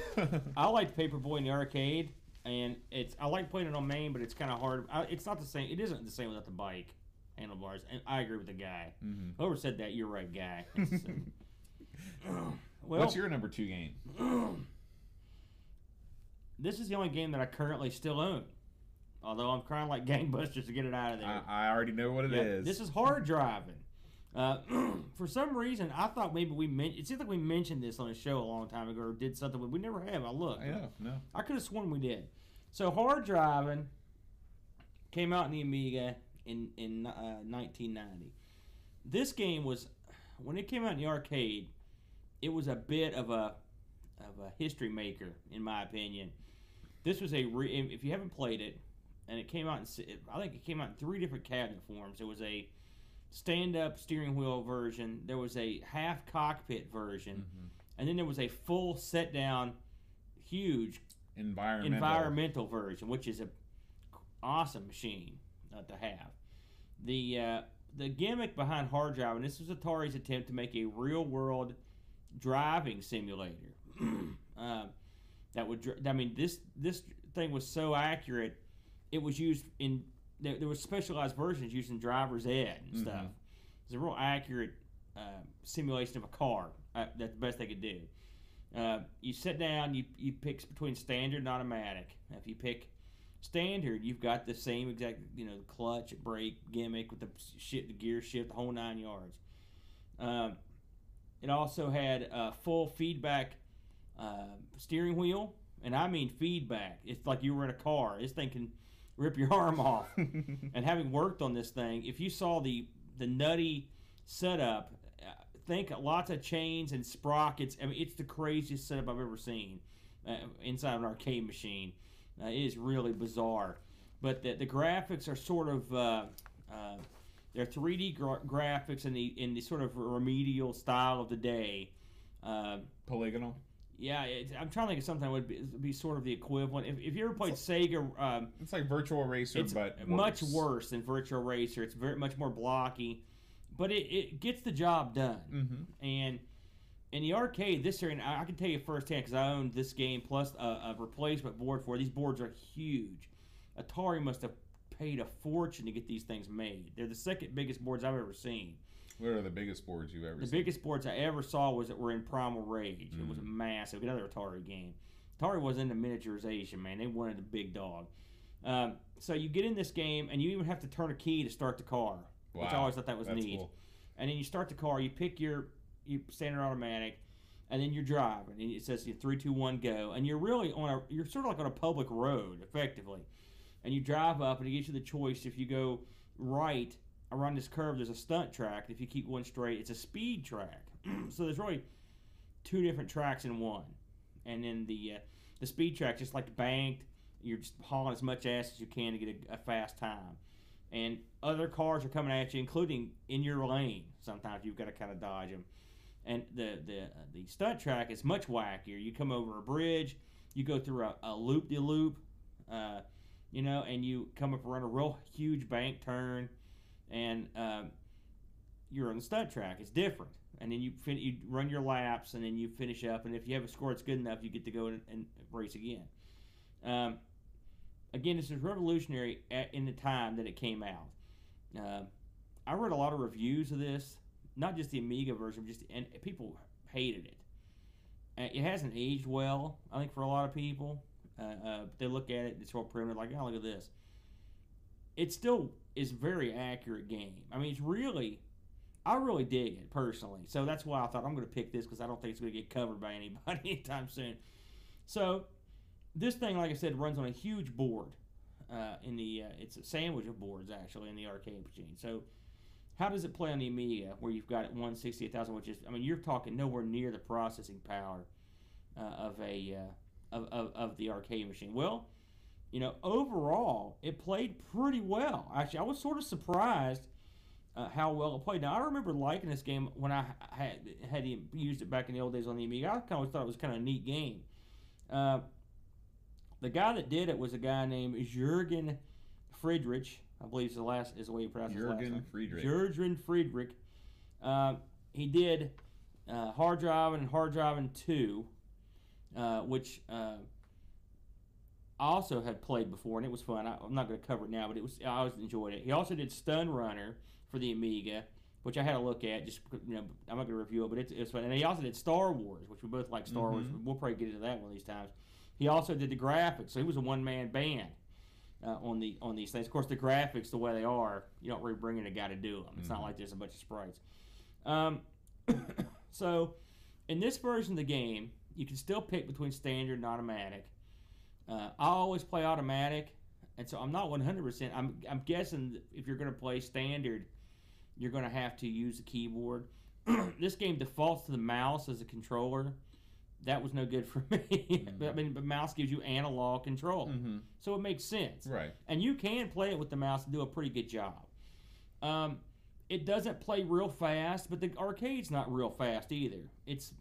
I liked Paperboy in the arcade, and I like playing it on main, but it's kind of hard. It's not the same. It isn't the same without the bike handlebars, and I agree with the guy. Mm-hmm. Whoever said that, you're right, guy. Well, what's your number 2 game? This is the only game that I currently still own. Although I'm crying like gangbusters to get it out of there. I already know what it is. This is Hard Driving. For some reason, I thought maybe it seems like we mentioned this on a show a long time ago or did something, but we never have. I looked. Yeah, no. I could have sworn we did. So Hard Driving came out in the Amiga in 1990. This game was, when it came out in the arcade, it was a bit of a history maker, in my opinion. This was if you haven't played it. And it came out in 3 different cabinet forms. There was a stand-up steering wheel version. There was a half cockpit version, mm-hmm. and then there was a full set-down, huge environmental version, which is an awesome machine to have. The gimmick behind Hard Driving, this was Atari's attempt to make a real-world driving simulator. This thing was so accurate. It was used in... There were specialized versions used in driver's ed and stuff. Mm-hmm. It's a real accurate simulation of a car. That's the best they could do. You sit down, you pick between standard and automatic. If you pick standard, you've got the same exact, clutch, brake, gimmick, with the gear shift, the whole 9 yards. It also had a full feedback steering wheel, and I mean feedback. It's like you were in a car. This thing can... rip your arm off. And having worked on this thing, if you saw the nutty setup, think lots of chains and sprockets. I mean, it's the craziest setup I've ever seen inside an arcade machine. It is really bizarre. But the graphics are sort of they're 3D graphics in the sort of remedial style of the day. Polygonal. Yeah, I'm trying to think of something that would be sort of the equivalent. If you ever played Sega... it's like Virtual Racer, but... It's much worse than Virtual Racer. It's much more blocky. But it gets the job done. Mm-hmm. And in the arcade, this area, I can tell you firsthand, because I owned this game, plus a replacement board for it. These boards are huge. Atari must have paid a fortune to get these things made. They're the second biggest boards I've ever seen. What are the biggest boards you've ever seen? The biggest boards I ever saw were in Primal Rage. Mm-hmm. It was massive. Another Atari game. Atari wasn't into miniaturization, man. They wanted the big dog. So you get in this game, and you even have to turn a key to start the car, wow. Which I always thought that was neat. Cool. And then you start the car. You pick your standard automatic, and then you're driving. And it says 3, 2, 1, go. And you're really you're sort of like on a public road, effectively. And you drive up, and it gives you the choice if you go right. Around this curve, there's a stunt track. If you keep one straight, it's a speed track. So there's really two different tracks in one. And then the speed track, just like banked, you're just hauling as much ass as you can to get a fast time. And other cars are coming at you, including in your lane. Sometimes you've got to kind of dodge them. And the stunt track is much wackier. You come over a bridge, you go through a loop-de-loop, and you come up around a real huge bank turn. And you're on the stunt track. It's different. And then you run your laps, and then you finish up. And if you have a score that's good enough, you get to go and race again. Again, this is revolutionary in the time that it came out. I read a lot of reviews of this, not just the Amiga version, and people hated it. It hasn't aged well, I think, for a lot of people. They look at it, and it's all primitive, like, oh, look at this. It still is a very accurate game. I mean, I really dig it personally. So that's why I thought I'm going to pick this, because I don't think it's going to get covered by anybody anytime soon. So this thing, like I said, runs on a huge board. It's a sandwich of boards, actually, in the arcade machine. So how does it play on the Amiga, where you've got it 1/60,000, which is, I mean, you're talking nowhere near the processing power of the arcade machine. Well, overall, it played pretty well. Actually, I was sort of surprised how well it played. Now, I remember liking this game when I had used it back in the old days on the Amiga. I kind of thought it was kind of a neat game. The guy that did it was a guy named Jürgen Friedrich, I believe is the way you pronounce his last name. Jürgen Friedrich. Jürgen Friedrich. He did Hard Driving and Hard Driving 2, which... I also had played before, and it was fun. I'm not going to cover it now, but I always enjoyed it. He also did Stun Runner for the Amiga, which I had a look at. Just I'm not going to review it, but it's fun. And he also did Star Wars, which we both like Star Wars. We'll probably get into that one of these times. He also did the graphics, so he was a one-man band on these things. Of course, the graphics, the way they are, you don't really bring in a guy to do them. It's not like there's a bunch of sprites. So in this version of the game, you can still pick between standard and automatic. I always play automatic, and so I'm not 100%. I'm guessing if you're going to play standard, you're going to have to use the keyboard. This game defaults to the mouse as a controller. That was no good for me. But, I mean, the mouse gives you analog control, so it makes sense. Right. And you can play it with the mouse and do a pretty good job. It doesn't play real fast, but the arcade's not real fast either. It's,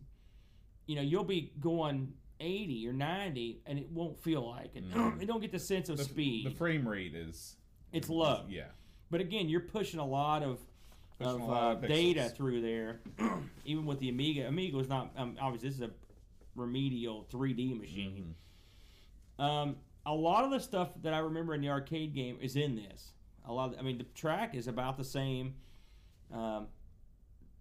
you'll be going 80 or 90, and it won't feel like it. You don't get the sense of speed. The frame rate is low. Yeah, but again, you're pushing a lot of data through there. Even with the Amiga, was not obviously this is a remedial 3D machine. A lot of the stuff that I remember in the arcade game is in this. The track is about the same.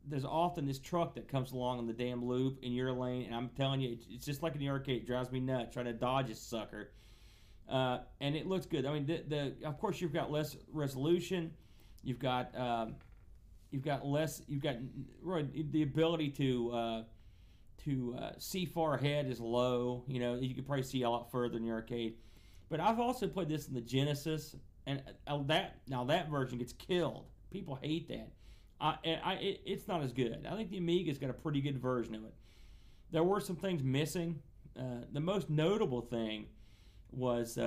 There's often this truck that comes along on the damn loop in your lane, and I'm telling you, it's just like in the arcade. It drives me nuts trying to dodge this sucker. And it looks good. I mean, of course you've got less resolution, the ability to see far ahead is low. You can probably see a lot further in the arcade. But I've also played this in the Genesis, and that version gets killed. People hate that. It's not as good. I think the Amiga's got a pretty good version of it. There were some things missing. The most notable thing was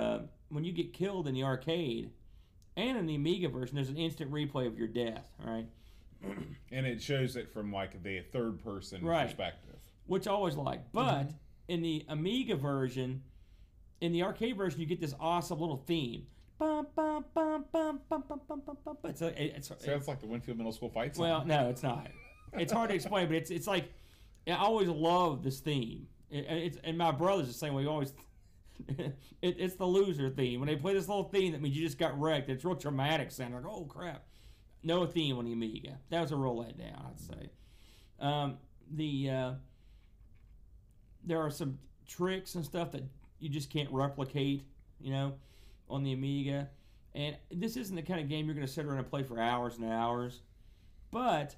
when you get killed in the arcade and in the Amiga version, there's an instant replay of your death, right? And it shows it from like the third person perspective, which I always like. But in the Amiga version, in the arcade version, you get this awesome little theme. Sounds like the Winfield Middle School fight song. Well, no, it's not. It's hard to explain, but it's like I always love this theme. And my brother's the same way. He always it's the loser theme. When they play this little theme, that means you just got wrecked. It's real dramatic sounding. Like, oh crap. No theme on the Amiga. That was a real letdown, I'd say. There are some tricks and stuff that you just can't replicate, you know, on the Amiga. And this isn't the kind of game you're going to sit around and play for hours and hours. But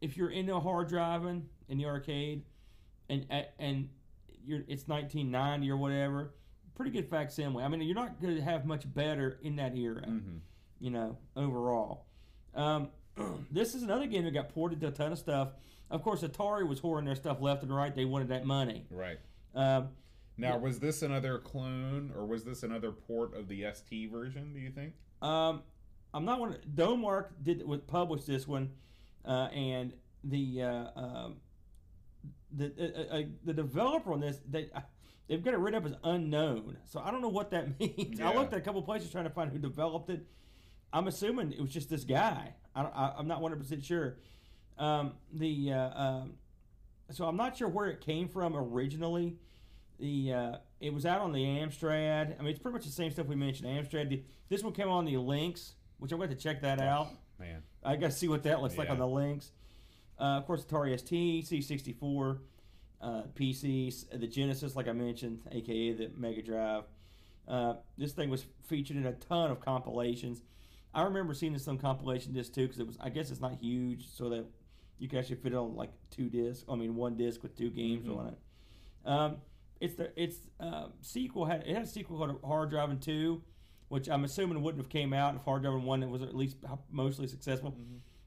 if you're into hard driving in the arcade and you're, it's 1990 or whatever, pretty good facsimile. I mean, you're not going to have much better in that era. You know, overall. This is another game that got ported to a ton of stuff. Of course, Atari was whoring their stuff left and right. They wanted that money. Right. Now, was this another clone, or was this another port of the ST version, do you think? I'm not one. Domark published this one, and the developer on this, they've got it written up as unknown. So I don't know what that means. Yeah. I looked at a couple places trying to find who developed it. I'm assuming it was just this guy. I'm not 100% sure. So I'm not sure where it came from originally. It was out on the Amstrad. I mean, it's pretty much the same stuff we mentioned. Amstrad. This one came on the Lynx, which I'm going to check that out. Man, I got to see what that looks like on the Lynx. Of course, Atari ST, C64, PC, the Genesis, like I mentioned, aka the Mega Drive. This thing was featured in a ton of compilations. I remember seeing this on compilation disc too, because it was, I guess it's not huge, so that you can actually fit it on like two discs. I mean, one disc with two games on it. It had a sequel called Hard Driving 2, which I'm assuming wouldn't have came out if Hard Driving 1 was at least mostly successful.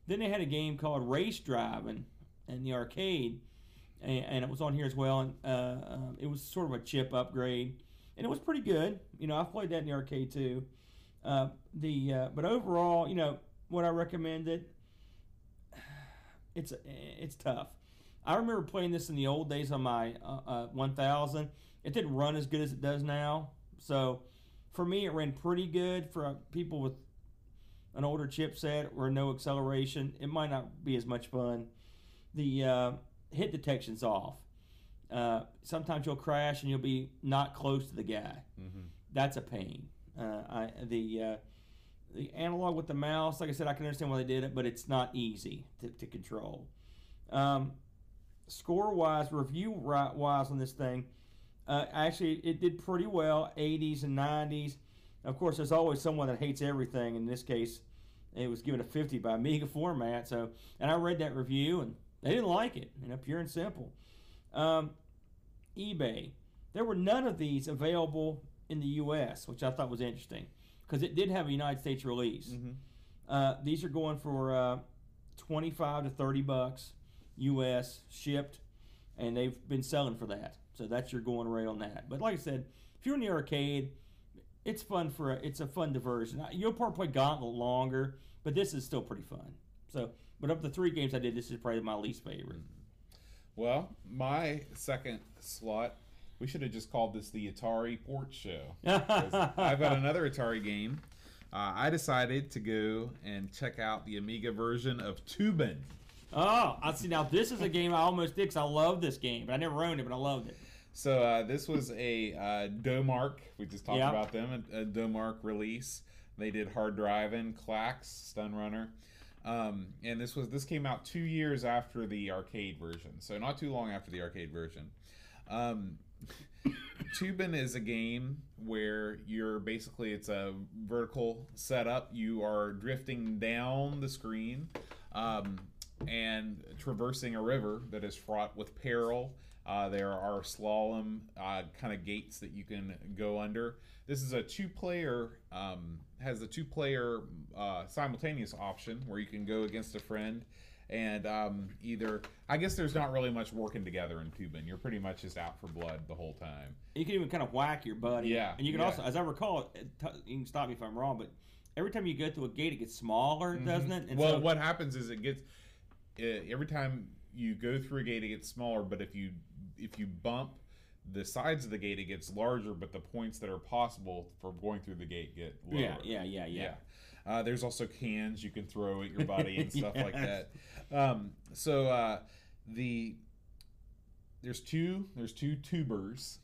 Then they had a game called Race Driving in the arcade, and it was on here as well. And it was sort of a chip upgrade, and it was pretty good. You know, I've played that in the arcade too. But overall, you know, what I recommend it, it's tough. I remember playing this in the old days on my 1000. It didn't run as good as it does now. So for me, it ran pretty good. For people with an older chipset or no acceleration, it might not be as much fun. The hit detection's off. Sometimes you'll crash and you'll be not close to the guy. That's a pain. The analog with the mouse, like I said, I can understand why they did it, but it's not easy to control. Score-wise, review-wise on this thing, actually, it did pretty well, 80s and 90s. Of course, there's always someone that hates everything. In this case, it was given a 50 by Amiga Format. So, and I read that review, and they didn't like it, you know, pure and simple. eBay. There were none of these available in the U.S., which I thought was interesting, because it did have a United States release. These are going for $25 to $30 U.S. shipped, and they've been selling for that. So that's your going rate on that. But like I said, if you're in the arcade, it's fun it's a fun diversion. You'll probably play Gauntlet longer, but this is still pretty fun. So, but of the three games I did, this is probably my least favorite. Well, my second slot. We should have just called this the Atari Port Show. I've got another Atari game. I decided to go and check out the Amiga version of Tubin. Oh, I see. Now, this is a game I almost did because I love this game. But I never owned it, but I loved it. So this was a Domark. We just talked about them. A Domark release. They did Hard Driving, Clax, Stun Runner. And this came out 2 years after the arcade version. So not too long after the arcade version. Tubin is a game where you're basically, it's a vertical setup. You are drifting down the screen and traversing a river that is fraught with peril. There are slalom kind of gates that you can go under. This is a two-player, has a two-player simultaneous option where you can go against a friend And either, I guess there's not really much working together in Tubin. You're pretty much just out for blood the whole time. You can even kind of whack your buddy. Yeah. And you can also, as I recall, you can stop me if I'm wrong, but every time you go through a gate, it gets smaller, doesn't it? And well, so what happens is it gets, every time you go through a gate, it gets smaller, but if you bump the sides of the gate, it gets larger, but the points that are possible for going through the gate get lower. Yeah. There's also cans you can throw at your buddy and stuff like that. There's two tubers,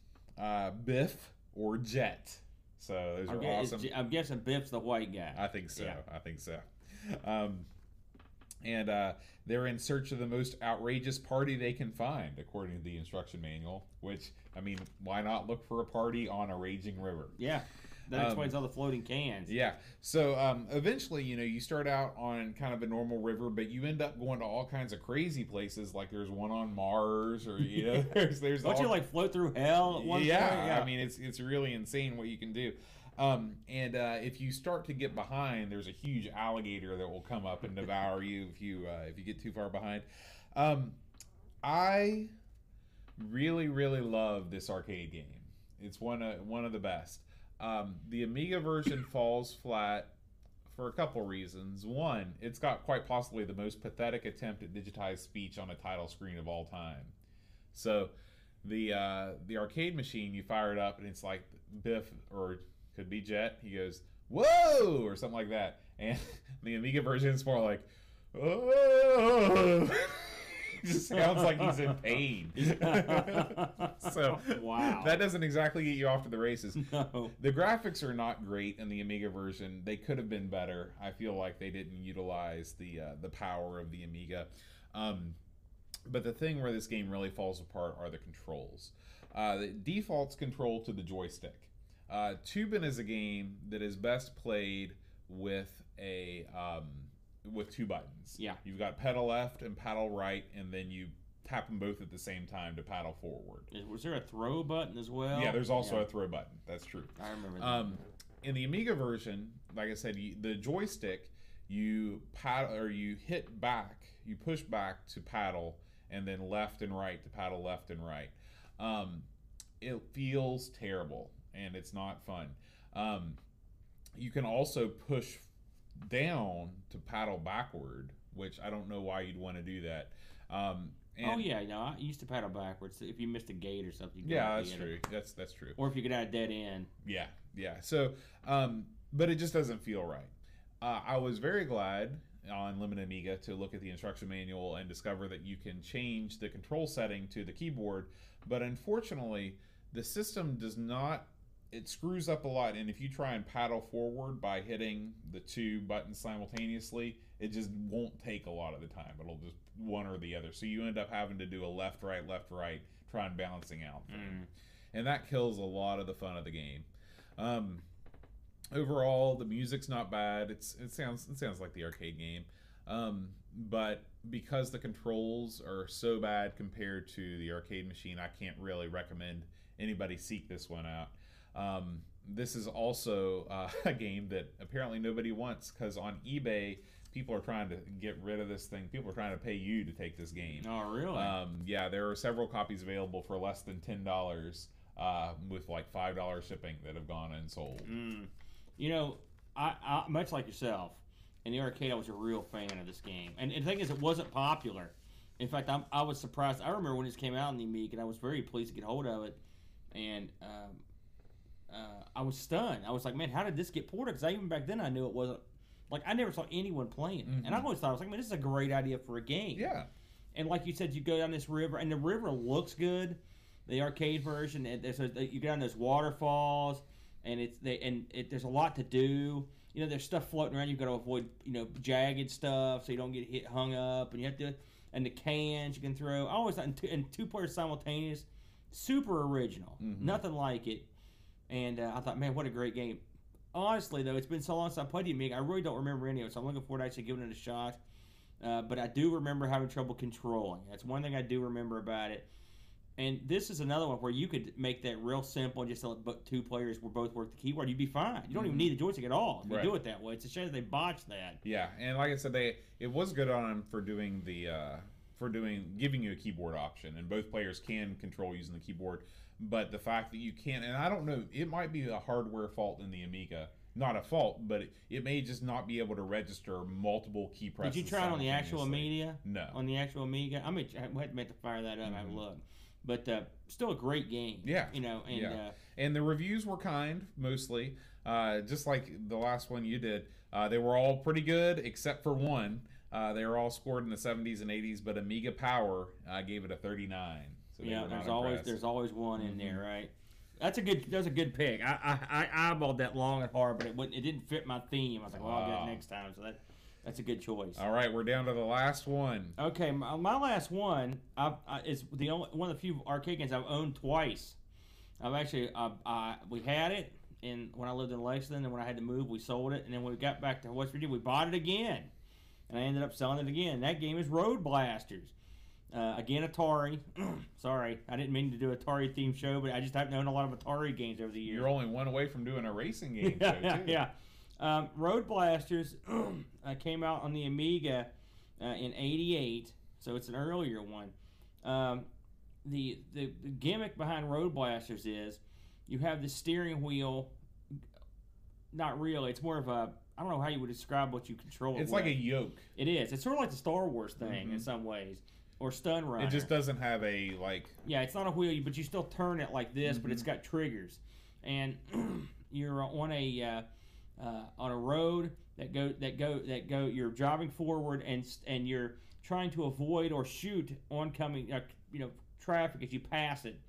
Biff or Jet. So those are awesome. I'm guessing Biff's the white guy. I think so. Yeah. I think so. And they're in search of the most outrageous party they can find, according to the instruction manual. Which, I mean, why not look for a party on a raging river? Yeah, that explains all the floating cans. Yeah. So eventually, you start out on kind of a normal river, but you end up going to all kinds of crazy places. Like there's one on Mars, or there's. Don't you float through hell at one point? Yeah. I mean, it's really insane what you can do. And if you start to get behind, there's a huge alligator that will come up and devour you if you get too far behind. I really, really love this arcade game. It's one of the best. The Amiga version falls flat for a couple reasons. One, it's got quite possibly the most pathetic attempt at digitized speech on a title screen of all time. So the arcade machine, you fire it up and it's like Biff or could be Jet. He goes, "Whoa!" or something like that. And the Amiga version is more like, "Oh!" It just sounds like he's in pain. So wow, that doesn't exactly get you off to the races. No. The graphics are not great in the Amiga version. They could have been better. I feel like they didn't utilize the power of the Amiga. But the thing where this game really falls apart are the controls. The default's control to the joystick. Tubin is a game that is best played with with two buttons. Yeah, you've got pedal left and paddle right, and then you tap them both at the same time to paddle forward. Was there a throw button as well? Yeah, there's also a throw button. That's true. I remember that. In the Amiga version, like I said, the joystick you paddle or you hit back, you push back to paddle, and then left and right to paddle left and right. It feels terrible. And it's not fun. You can also push down to paddle backward, which I don't know why you'd want to do that. I used to paddle backwards. If you missed a gate or something. Yeah, that's true. That's true. Or if you get out of dead end. Yeah. So, but it just doesn't feel right. I was very glad on Limited Amiga to look at the instruction manual and discover that you can change the control setting to the keyboard, but unfortunately, the system does not. It screws up a lot, and if you try and paddle forward by hitting the two buttons simultaneously, it just won't take a lot of the time. It'll just one or the other. So you end up having to do a left, right, try and balancing out thing. And that kills a lot of the fun of the game. Overall, the music's not bad. It sounds like the arcade game. But because the controls are so bad compared to the arcade machine, I can't really recommend anybody seek this one out. This is also a game that apparently nobody wants, because on eBay, people are trying to get rid of this thing. People are trying to pay you to take this game. Oh, really? Yeah, there are several copies available for less than $10 with like $5 shipping that have gone unsold. I much like yourself, in the arcade, I was a real fan of this game. And the thing is, it wasn't popular. In fact, I was surprised. I remember when this came out in the Amiga, and I was very pleased to get hold of it. And I was stunned. I was like, man, how did this get ported? Because even back then, I knew it wasn't. Like, I never saw anyone playing it. And I always thought, I was like, man, this is a great idea for a game. Yeah. And like you said, you go down this river, and the river looks good. The arcade version, you go down those waterfalls. And there's a lot to do. There's stuff floating around. You've got to avoid, jagged stuff so you don't get hung up. And you have to, and the cans you can throw. I always thought, and two players simultaneous, super original, nothing like it. And I thought, man, what a great game. Honestly, though, it's been so long since I played the Amiga, I really don't remember any of it. So I'm looking forward to actually giving it a shot. But I do remember having trouble controlling. That's one thing I do remember about it. And this is another one where you could make that real simple and just let two players both work the keyboard. You'd be fine. You don't even need the joystick at all if you do it that way. It's a shame that they botched that. Yeah, and like I said, it was good on them for doing the giving you a keyboard option, and both players can control using the keyboard. But the fact that you can't, and I don't know, it might be a hardware fault in the Amiga. Not a fault, but it may just not be able to register multiple key presses. Did you try it on the actual Amiga? No. On the actual Amiga? I mean, I meant to fire that up and have a look. But still a great game. Yeah. You know, and and the reviews were kind, mostly. Just like the last one you did. They were all pretty good, except for one. They were all scored in the 70s and 80s, but Amiga Power gave it a 39. So yeah, there's always one in there, right? That's a good pick. I eyeballed that long and hard, but it didn't fit my theme. I was like, well, I'll do it next time. So that's a good choice. All right, we're down to the last one. Okay, my last one is the only one of the few arcade games I've owned twice. I've actually we had it, and when I lived in Lexington, and when I had to move, we sold it, and then when we got back to West Virginia, we bought it again, and I ended up selling it again. That game is Road Blasters. Again, Atari. Sorry, I didn't mean to do an Atari-themed show, but I just haven't known a lot of Atari games over the years. You're only one away from doing a racing game show, too. Yeah. Road Blasters came out on the Amiga in '88, so it's an earlier one. The gimmick behind Road Blasters is you have the steering wheel. Not really. It's more of a, I don't know how you would describe what you control. It's like a yoke. It is. It's sort of like the Star Wars thing in some ways. Or stun runner. It just doesn't have a, like... Yeah, it's not a wheel, but you still turn it like this, but it's got triggers. And you're on a road that go. You're driving forward, and you're trying to avoid or shoot oncoming, traffic as you pass it.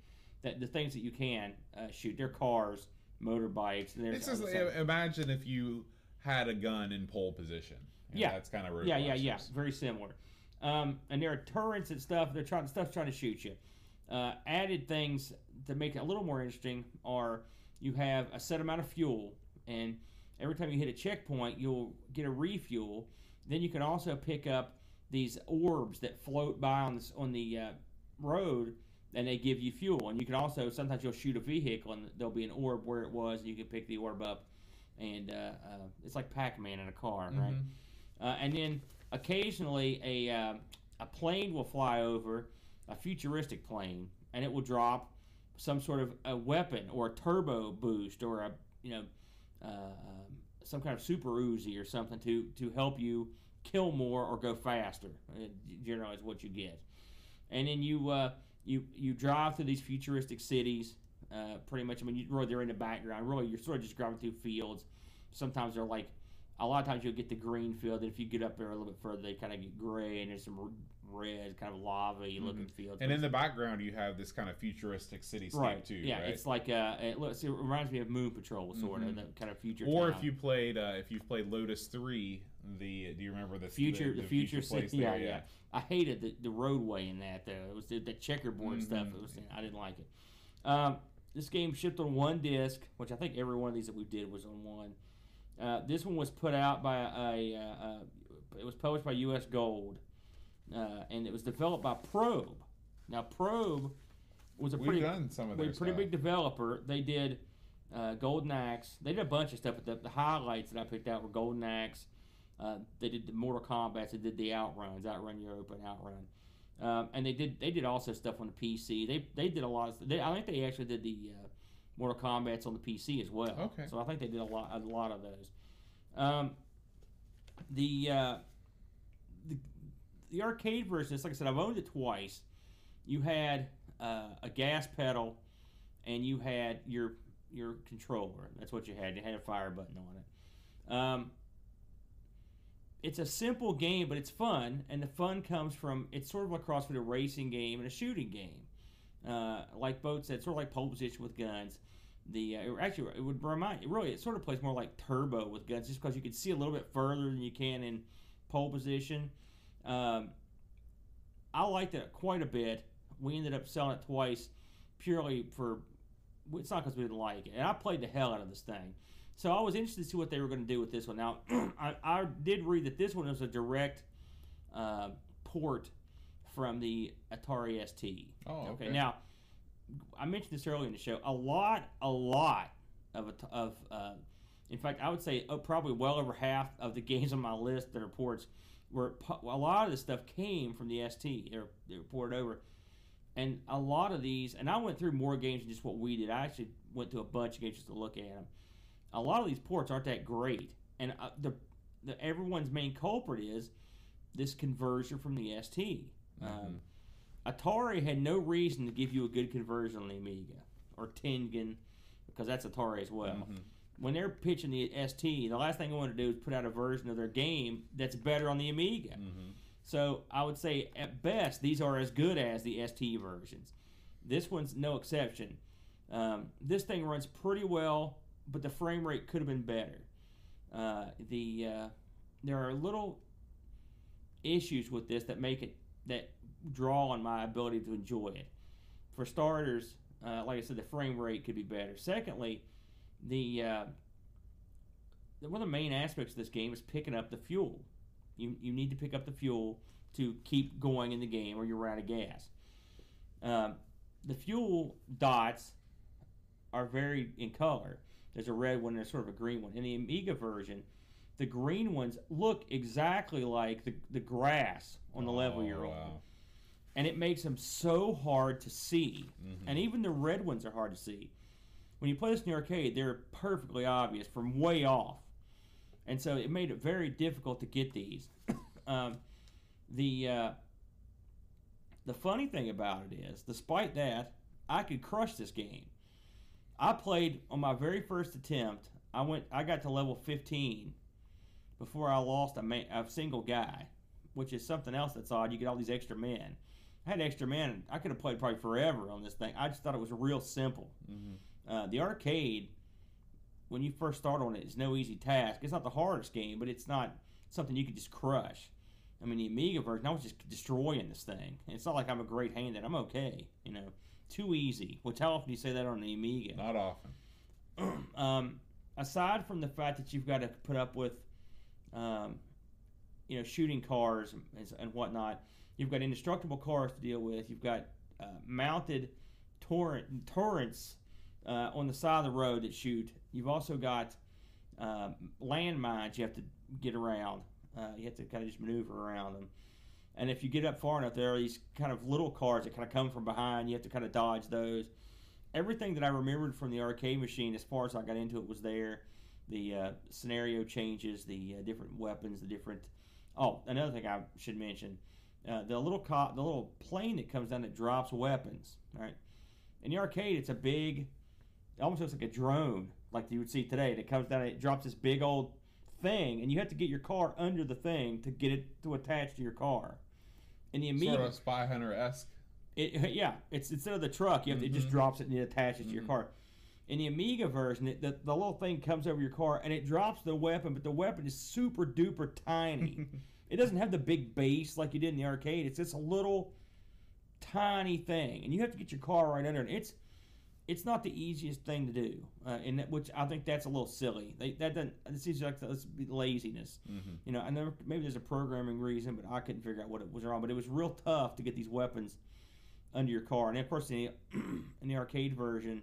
That the things that you can shoot, they're cars, motorbikes, and it's just imagine if you had a gun in pole position. Yeah, that's kind of Road Blasters. Yeah. Very similar. And there are turrets and stuff. Stuff's trying to shoot you. Added things to make it a little more interesting are you have a set amount of fuel, and every time you hit a checkpoint, you'll get a refuel. Then you can also pick up these orbs that float by on the road, and they give you fuel. And you can also sometimes you'll shoot a vehicle, and there'll be an orb where it was, and you can pick the orb up. And it's like Pac-Man in a car, right? And then occasionally a plane will fly over, a futuristic plane, and it will drop some sort of a weapon or a turbo boost or some kind of super Uzi or something to help you kill more or go faster. Generally, is what you get. And then you drive through these futuristic cities. Pretty much, I mean, they're in the background. Really, you're sort of just driving through fields. Sometimes they're like. A lot of times you'll get the green field, and if you get up there a little bit further, they kind of get gray, and there's some red, kind of lava-y looking fields. And in the background, you have this kind of futuristic cityscape, too, yeah, right? It's like it reminds me of Moon Patrol, sort of, that kind of future. Or if you played Lotus 3, do you remember the future place there? Yeah. I hated the roadway in that though. It was the checkerboard stuff. I didn't like it. This game shipped on one disc, which I think every one of these that we did was on one. This one was put out by it was published by US Gold, and it was developed by Probe. Now Probe was a pretty big developer. They did Golden Axe. They did a bunch of stuff, but the highlights that I picked out were Golden Axe. They did the Mortal Kombat. They did the Outruns, Outrun Europe, and Outrun. And they did also stuff on the PC. They did a lot of stuff. I think they actually did the. Mortal Kombat's on the PC as well. Okay. So I think they did a lot of those. The arcade version, like I said, I've owned it twice. You had a gas pedal, and you had your controller. That's what you had. It had a fire button on it. It's a simple game, but it's fun, and the fun comes from it's sort of a cross between a racing game and a shooting game. Like Boat said, sort of like Pole Position with guns. It sort of plays more like Turbo with guns, just because you can see a little bit further than you can in Pole Position. I liked it quite a bit. We ended up selling it twice, purely for it's not because we didn't like it. And I played the hell out of this thing, so I was interested to see what they were going to do with this one. Now, I did read that this one was a direct port. From the Atari ST. Oh, okay. Now, I mentioned this earlier in the show, a lot of in fact, I would say probably well over half of the games on my list that are ports were, a lot of this stuff came from the ST. They were ported over. And a lot of these, and I went through more games than just what we did. I actually went through a bunch of games just to look at them. A lot of these ports aren't that great. And everyone's main culprit is this conversion from the ST. Mm-hmm. Atari had no reason to give you a good conversion on the Amiga or Tengen, because that's Atari as well. Mm-hmm. When they're pitching the ST, the last thing I want to do is put out a version of their game that's better on the Amiga. Mm-hmm. So I would say, at best, these are as good as the ST versions. This one's no exception. This thing runs pretty well, but the frame rate could have been better. There are little issues with this that make it, that draw on my ability to enjoy it. For starters, like I said, the frame rate could be better. Secondly, one of the main aspects of this game is picking up the fuel. You need to pick up the fuel to keep going in the game, or you're out of gas. The fuel dots are varied in color. There's a red one and there's sort of a green one. In the Amiga version, the green ones look exactly like the grass on the level you're on. And it makes them so hard to see. Mm-hmm. And even the red ones are hard to see. When you play this in the arcade, they're perfectly obvious from way off. And so it made it very difficult to get these. The funny thing about it is, despite that, I could crush this game. I played on my very first attempt. I got to level 15 before I lost a single guy, which is something else that's odd. You get all these extra men. I had extra men. I could have played probably forever on this thing. I just thought it was real simple. Mm-hmm. The arcade, when you first start on it, it's no easy task. It's not the hardest game, but it's not something you can just crush. I mean, the Amiga version, I was just destroying this thing. It's not like I'm a great hand at it. I'm okay, you know. Too easy. Which, how often do you say that on the Amiga? Not often. Aside from the fact that you've got to put up with, shooting cars and whatnot, you've got indestructible cars to deal with. You've got mounted turrets on the side of the road that shoot. You've also got landmines you have to get around. You have to kind of just maneuver around them. And if you get up far enough, there are these kind of little cars that kind of come from behind. You have to kind of dodge those. Everything that I remembered from the arcade machine as far as I got into it was there. The scenario changes, the different weapons, the different... Oh, another thing I should mention. The little plane that comes down that drops weapons. All right? In the arcade, it's a big... It almost looks like a drone, like you would see today. That comes down and it drops this big old thing, and you have to get your car under the thing to get it to attach to your car. And the Amiga, sort of Spy Hunter-esque. It's instead of the truck, you have to, it just drops it and it attaches to your car. In the Amiga version, the little thing comes over your car and it drops the weapon, but the weapon is super duper tiny. It doesn't have the big base like you did in the arcade. It's just a little tiny thing, and you have to get your car right under it. It's not the easiest thing to do, which I think that's a little silly. It seems like that's laziness. Mm-hmm. You know, I never, maybe there's a programming reason, but I couldn't figure out what it was wrong. But it was real tough to get these weapons under your car. And of course, in the arcade version,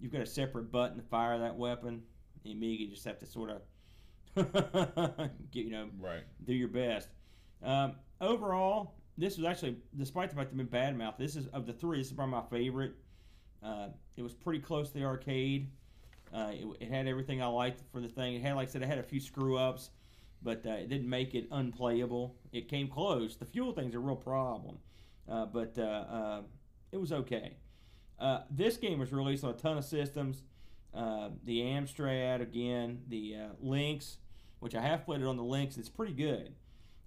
you've got a separate button to fire that weapon. The Amiga, you just have to sort of, do your best. Overall, this was actually, despite the fact that I've been badmouthed, this is of the three. This is probably my favorite. It was pretty close to the arcade. It had everything I liked for the thing. It had, like I said, it had a few screw-ups, but it didn't make it unplayable. It came close. The fuel thing's a real problem, but it was okay. This game was released on a ton of systems. The Amstrad, again, the Lynx, which I have played it on the Lynx. It's pretty good.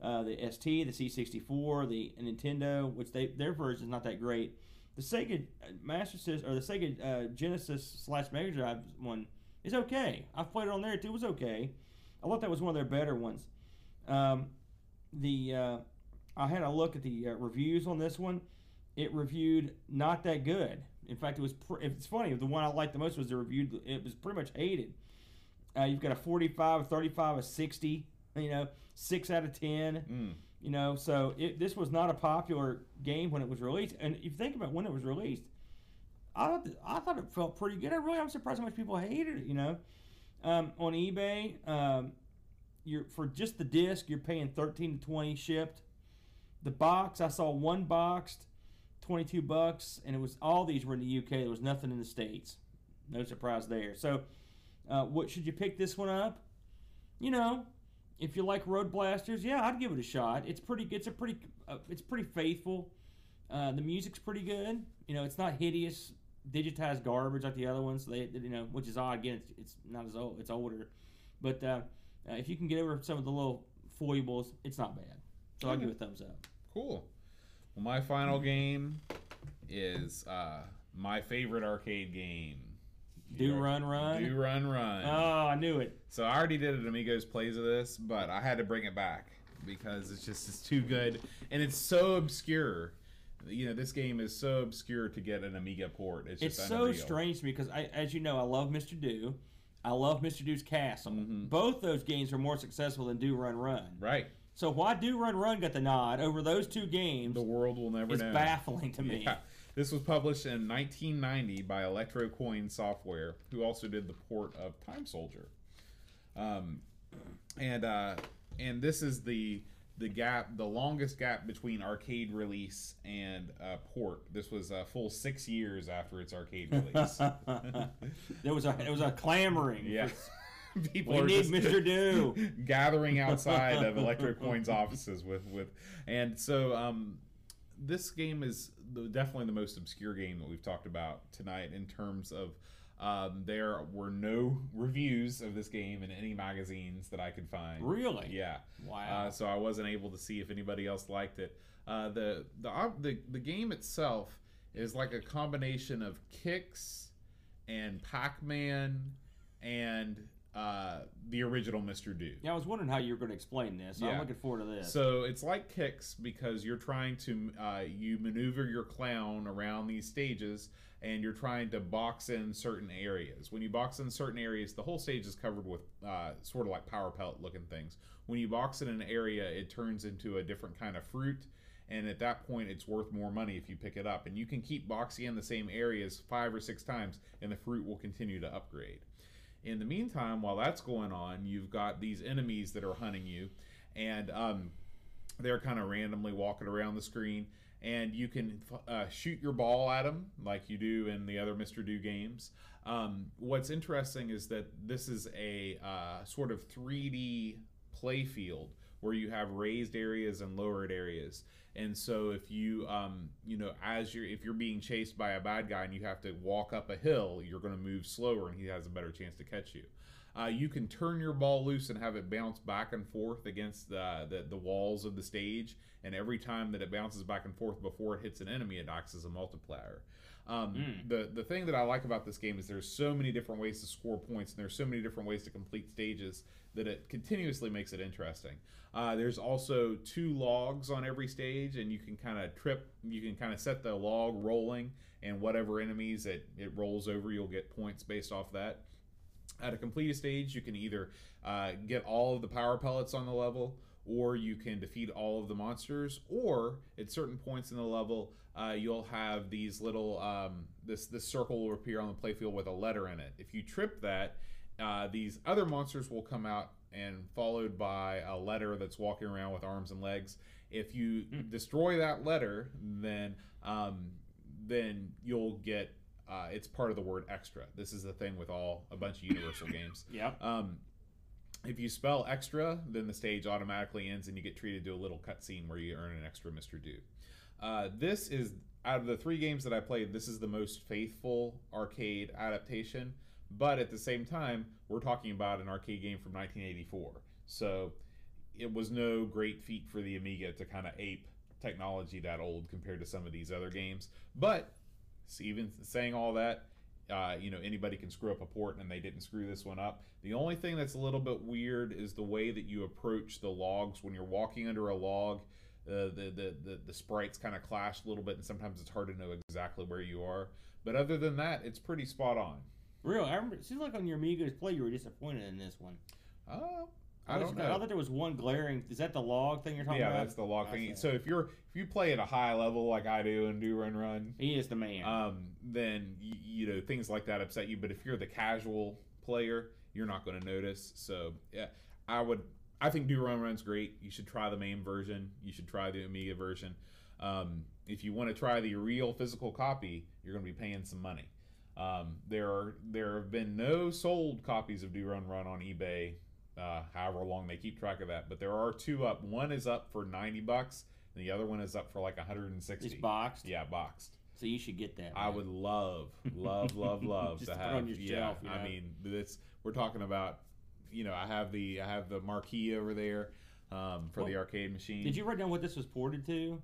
The ST, the C64, the Nintendo, which their version is not that great. The Sega Master System, or the Sega Genesis / Mega Drive one is okay. I've played it on there too. It was okay. I thought that was one of their better ones. I had a look at the reviews on this one. It reviewed not that good. In fact, it was. It's funny. The one I liked the most was the review. It was pretty much hated. You've got a 45, a 35, a 60. 6 out of 10. So this was not a popular game when it was released. And if you think about when it was released, I thought it felt pretty good. I really, I'm surprised how much people hated it, you know. On eBay, for just the disc, you're paying $13.20 shipped. The box, I saw one boxed, $22, and it was all these were in the UK. There was nothing in the States. No surprise there. So, what should you pick this one up? You know, if you like Road Blasters, yeah, I'd give it a shot. It's pretty. It's pretty faithful. The music's pretty good. You know, it's not hideous digitized garbage like the other ones. So they, you know, which is odd. Again, it's not as old. It's older. But if you can get over some of the little foibles, it's not bad. So I'll give it a thumbs up. Cool. Well, my final game is my favorite arcade game. Do Run Run? Do Run Run. Oh, I knew it. So I already did an Amigos Plays of this, but I had to bring it back because it's just too good. And it's so obscure. You know, this game is so obscure to get an Amiga port. It's just so unreal. Strange to me because, as you know, I love Mr. Do. I love Mr. Do's Castle. Mm-hmm. Both those games are more successful than Do Run Run. Right. So why Do Run Run got the nod over those two games? The world will never know. It's baffling to me. Yeah. This was published in 1990 by Electro Coin Software, who also did the port of Time Soldier. And this is the gap, the longest gap between arcade release and port. This was a full 6 years after its arcade release. there was a clamoring. Yeah. People we need Mr. Do gathering outside of Electrocoin's offices with and so this game is definitely the most obscure game that we've talked about tonight in terms of there were no reviews of this game in any magazines that I could find. Really? Yeah. Wow. So I wasn't able to see if anybody else liked it. The game itself is like a combination of Kicks and Pac-Man and the original Mr. Do. Yeah, I was wondering how you were going to explain this. So yeah. I'm looking forward to this. So it's like Kicks because you're trying to you maneuver your clown around these stages and you're trying to box in certain areas. When you box in certain areas, the whole stage is covered with sort of like Power Pellet looking things. When you box in an area, it turns into a different kind of fruit. And at that point, it's worth more money if you pick it up. And you can keep boxing in the same areas 5 or 6 times and the fruit will continue to upgrade. In the meantime, while that's going on, you've got these enemies that are hunting you, and they're kind of randomly walking around the screen, and you can shoot your ball at them like you do in the other Mr. Do games. What's interesting is that this is a sort of 3D play field where you have raised areas and lowered areas, and so if you you know, if you're being chased by a bad guy and you have to walk up a hill, you're going to move slower and he has a better chance to catch you. You can turn your ball loose and have it bounce back and forth against the walls of the stage, and every time that it bounces back and forth before it hits an enemy, it acts as a multiplier. The thing that I like about this game is there's so many different ways to score points, and there's so many different ways to complete stages that it continuously makes it interesting. There's also 2 logs on every stage, and you can kind of trip, you can kind of set the log rolling, and whatever enemies it rolls over, you'll get points based off that. At a completed stage, you can either get all of the power pellets on the level, or you can defeat all of the monsters, or at certain points in the level, you'll have these little, this circle will appear on the playfield with a letter in it. If you trip that, these other monsters will come out and followed by a letter that's walking around with arms and legs. If you destroy that letter, then you'll get... it's part of the word extra. This is the thing with a bunch of Universal games. Yeah. If you spell extra, then the stage automatically ends and you get treated to a little cutscene where you earn an extra Mr. Do. This is, out of the 3 games that I played, this is the most faithful arcade adaptation. But at the same time, we're talking about an arcade game from 1984. So it was no great feat for the Amiga to kind of ape technology that old compared to some of these other games. But... so even saying all that, you know, anybody can screw up a port, and they didn't screw this one up. The only thing that's a little bit weird is the way that you approach the logs. When you're walking under a log, the sprites kind of clash a little bit, and sometimes it's hard to know exactly where you are. But other than that, it's pretty spot on. Really? I remember, it seems like on your Amiga's Play, you were disappointed in this one. I don't know. I thought there was one glaring. Is that the log thing you're talking about? Yeah, that's the log thing. So if you play at a high level like I do and Do Run Run, he is the man. Then you know things like that upset you. But if you're the casual player, you're not going to notice. So yeah, I think Do Run Run's great. You should try the MAME version. You should try the Amiga version. If you want to try the real physical copy, you're going to be paying some money. There have been no sold copies of Do Run Run on eBay. However long they keep track of that, but there are two up. One is up for $90, and the other one is up for like $160. It's boxed. Yeah, boxed. So you should get that. I would love just to have. Put on your shelf, you know? I mean, we're talking about. You know, I have the marquee over there for the arcade machine. Did you write down what this was ported to?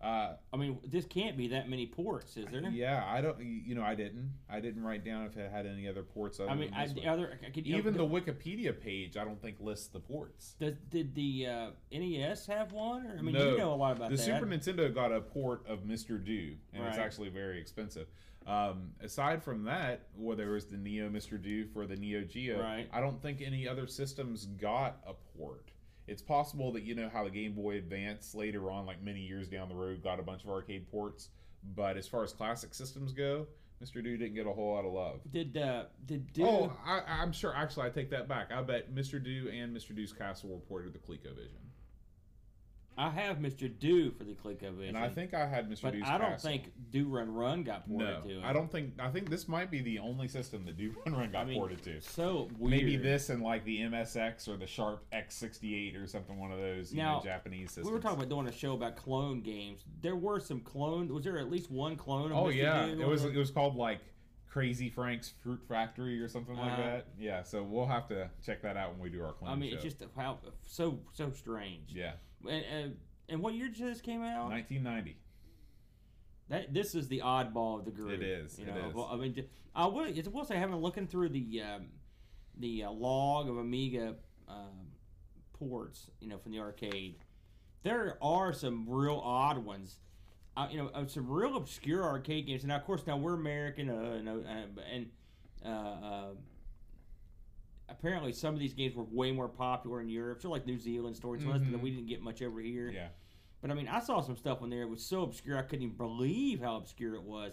I mean, this can't be that many ports, is there? Yeah, I don't. You know, I didn't write down if it had any other ports. Other I mean, than I, other, I could, even know, the Wikipedia page, I don't think lists the ports. Did the NES have one? Or, I mean, no, you know a lot about that. The Super Nintendo got a port of Mr. Do, and right. It's actually very expensive. Aside from that, well, there was the Neo Mr. Do for the Neo Geo. Right. I don't think any other systems got a port. It's possible that you know how the Game Boy Advance later on, like many years down the road, got a bunch of arcade ports. But as far as classic systems go, Mr. Do didn't get a whole lot of love. Did Do? Oh, I'm sure. Actually, I take that back. I bet Mr. Do and Mr. Do's Castle were ported to ColecoVision. I have Mr. Do for the ColecoVision, and I think I had Mr. Do's Castle. But I don't think Do Run Run got ported to it. I don't think. I think this might be the only system that Do Run Run got ported to. So weird. Maybe this and like the MSX or the Sharp X68 or something. One of those you know, Japanese systems. We were talking about doing a show about clone games. There were some clone. Was there at least one clone? Of Mr. Do? It was called like Crazy Frank's Fruit Factory or something like that. Yeah, so we'll have to check that out when we do our clone show. I mean, it's just how so strange. Yeah. And what year did this came out? 1990. This is the oddball of the group. It is. It is. Well, I mean, I will say, having looking through the log of Amiga ports, you know, from the arcade, there are some real odd ones. Some real obscure arcade games, and of course now we're American, and apparently some of these games were way more popular in Europe, so like New Zealand stories, mm-hmm. that we didn't get much over here. Yeah, but I mean, I saw some stuff on there. It was so obscure I couldn't even believe how obscure it was.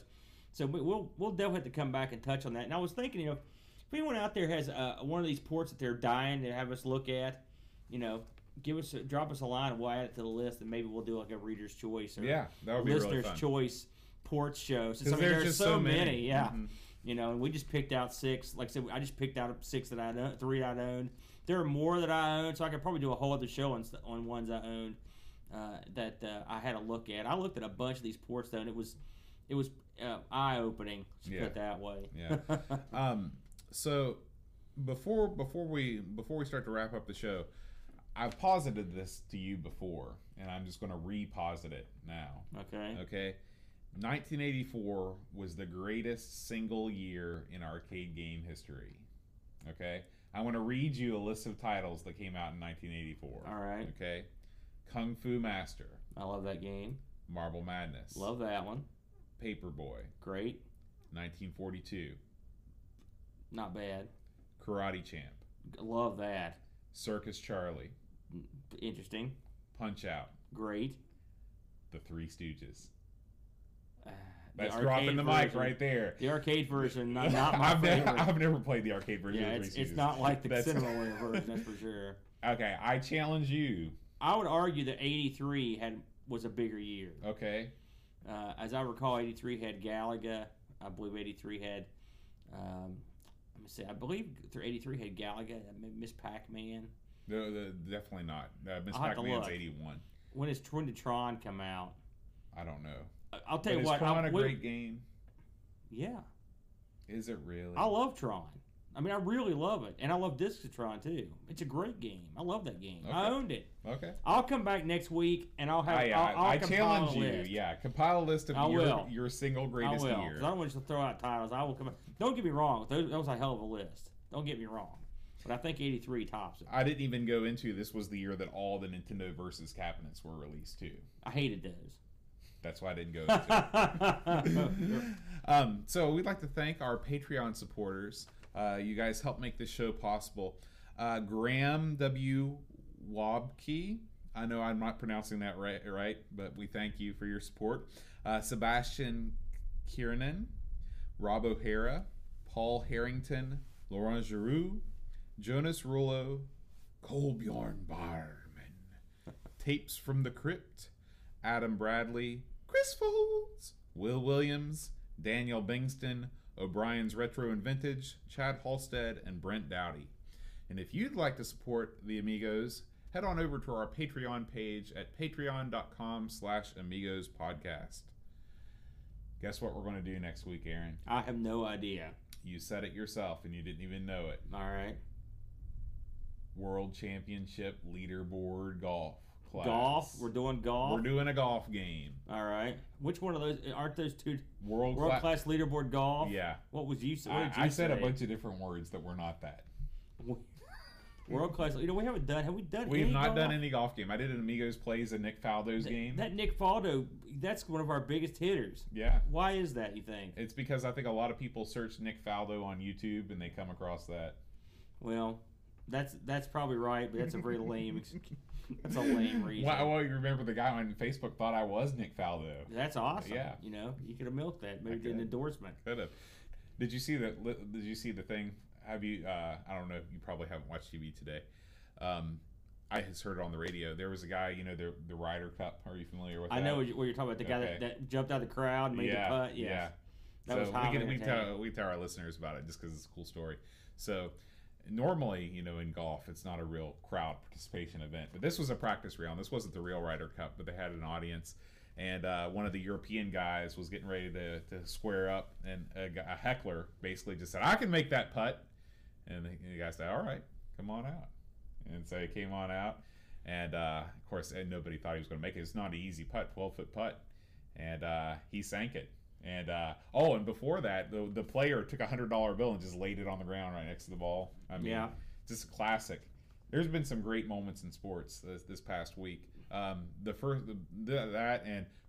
So we'll definitely have to come back and touch on that. And I was thinking, you know, if anyone out there has one of these ports that they're dying to have us look at, you know, drop us a line and we'll add it to the list, and maybe we'll do like a reader's choice or listener's choice port show. Since I mean, there's just so many. Yeah, mm-hmm. You know, and we just picked out six. Like I said, I just picked out six that I own, three I owned. There are more that I own, so I could probably do a whole other show on ones I owned that I had a look at. I looked at a bunch of these ports though, and it was eye opening. Yeah. Put it that way. Yeah. So before we start to wrap up the show. I've posited this to you before, and I'm just going to reposit it now. Okay. 1984 was the greatest single year in arcade game history. Okay. I want to read you a list of titles that came out in 1984. All right. Okay. Kung Fu Master. I love that game. Marble Madness. Love that one. Paperboy. Great. 1942. Not bad. Karate Champ. Love that. Circus Charlie. Interesting. Punch Out. Great. The Three Stooges. That's dropping the mic right there. The arcade version, not my favorite. I've never played the arcade version of The Three Stooges. It's not like the cinema version, that's for sure. Okay, I challenge you. I would argue that 83 was a bigger year. Okay. As I recall, 83 had Galaga. I believe 83 had... let me see. I believe 83 had Galaga. Miss Pac-Man. No, definitely not. Miss Pac-Man's 81. When did Tron come out? I don't know. I'll tell you what. Is Tron a great game? Yeah. Is it really? I love Tron. I mean, I really love it, and I love Discs of Tron too. It's a great game. I love that game. Okay. I owned it. Okay. I'll come back next week, and I'll have. I challenge you. List. Yeah, compile a list of your single greatest year. Because I don't want you to throw out titles. I will come. Don't get me wrong. That was a hell of a list. Don't get me wrong. But I think 83 tops it. I didn't even go into this was the year that all the Nintendo versus cabinets were released too. I hated those. That's why I didn't go into it. So we'd like to thank our Patreon supporters. You guys help make this show possible. Graham W. Wobke. I know I'm not pronouncing that right, but we thank you for your support. Sebastian Kiernan, Rob O'Hara, Paul Harrington, Laurent Giroux, Jonas Rullo, Kolbjorn Barman, Tapes from the Crypt, Adam Bradley, Chris Folds, Will Williams, Daniel Bingston, O'Brien's Retro and Vintage, Chad Halstead, and Brent Dowdy. And if you'd like to support the Amigos, head on over to our Patreon page at patreon.com/amigospodcast. Guess what we're going to do next week, Aaron? I have no idea. You said it yourself, and you didn't even know it. All right. World Championship Leaderboard Golf class. Golf? We're doing golf? We're doing a golf game. All right. Which one of those? Aren't those two? World Class Leaderboard Golf? Yeah. What was you saying? I said a bunch of different words that were not that. World Class. You know, we haven't done. Have we done? We've not done any golf game. I did an Amigos Plays and Nick Faldo's game. That Nick Faldo, that's one of our biggest hitters. Yeah. Why is that? You think? It's because I think a lot of people search Nick Faldo on YouTube and they come across that. Well, that's probably right, but that's a very lame. That's a lame reason. Well, you remember the guy on Facebook thought I was Nick Faldo. That's awesome. Yeah. You know, you could have milked that. Maybe did an endorsement. Could have. Did you see that? Did you see the thing? Have you, I don't know, you probably haven't watched TV today. I just heard it on the radio. There was a guy, you know, the Ryder Cup. Are you familiar with that? I know what you're talking about. The guy that jumped out of the crowd and made the putt. Yes. Yeah. That was high. We tell our listeners about it just because it's a cool story. So normally, you know, in golf, it's not a real crowd participation event. But this was a practice round. This wasn't the real Ryder Cup, but they had an audience. And one of the European guys was getting ready to square up. And a heckler basically just said, "I can make that putt." And the guy said, "All right, come on out." And so he came on out. And, of course, nobody thought he was going to make it. It's not an easy putt, 12-foot putt. And he sank it. And, and before that, the player took a $100 bill and just laid it on the ground right next to the ball. I mean, just a classic. There's been some great moments in sports this past week. And, of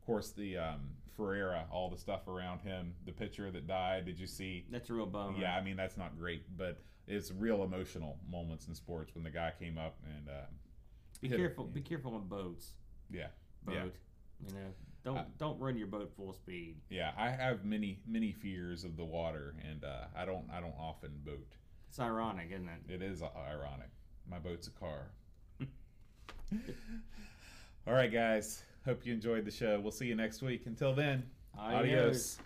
course, the Ferreira, all the stuff around him, the pitcher that died. Did you see? That's a real bummer. Yeah, I mean, that's not great, but it's real emotional moments in sports when the guy came up and be careful on boats. Yeah. You know, don't run your boat full speed. Yeah, I have many, many fears of the water, and I don't often boat. It's ironic, isn't it? It is ironic. My boat's a car. All right, guys. Hope you enjoyed the show. We'll see you next week. Until then, adios.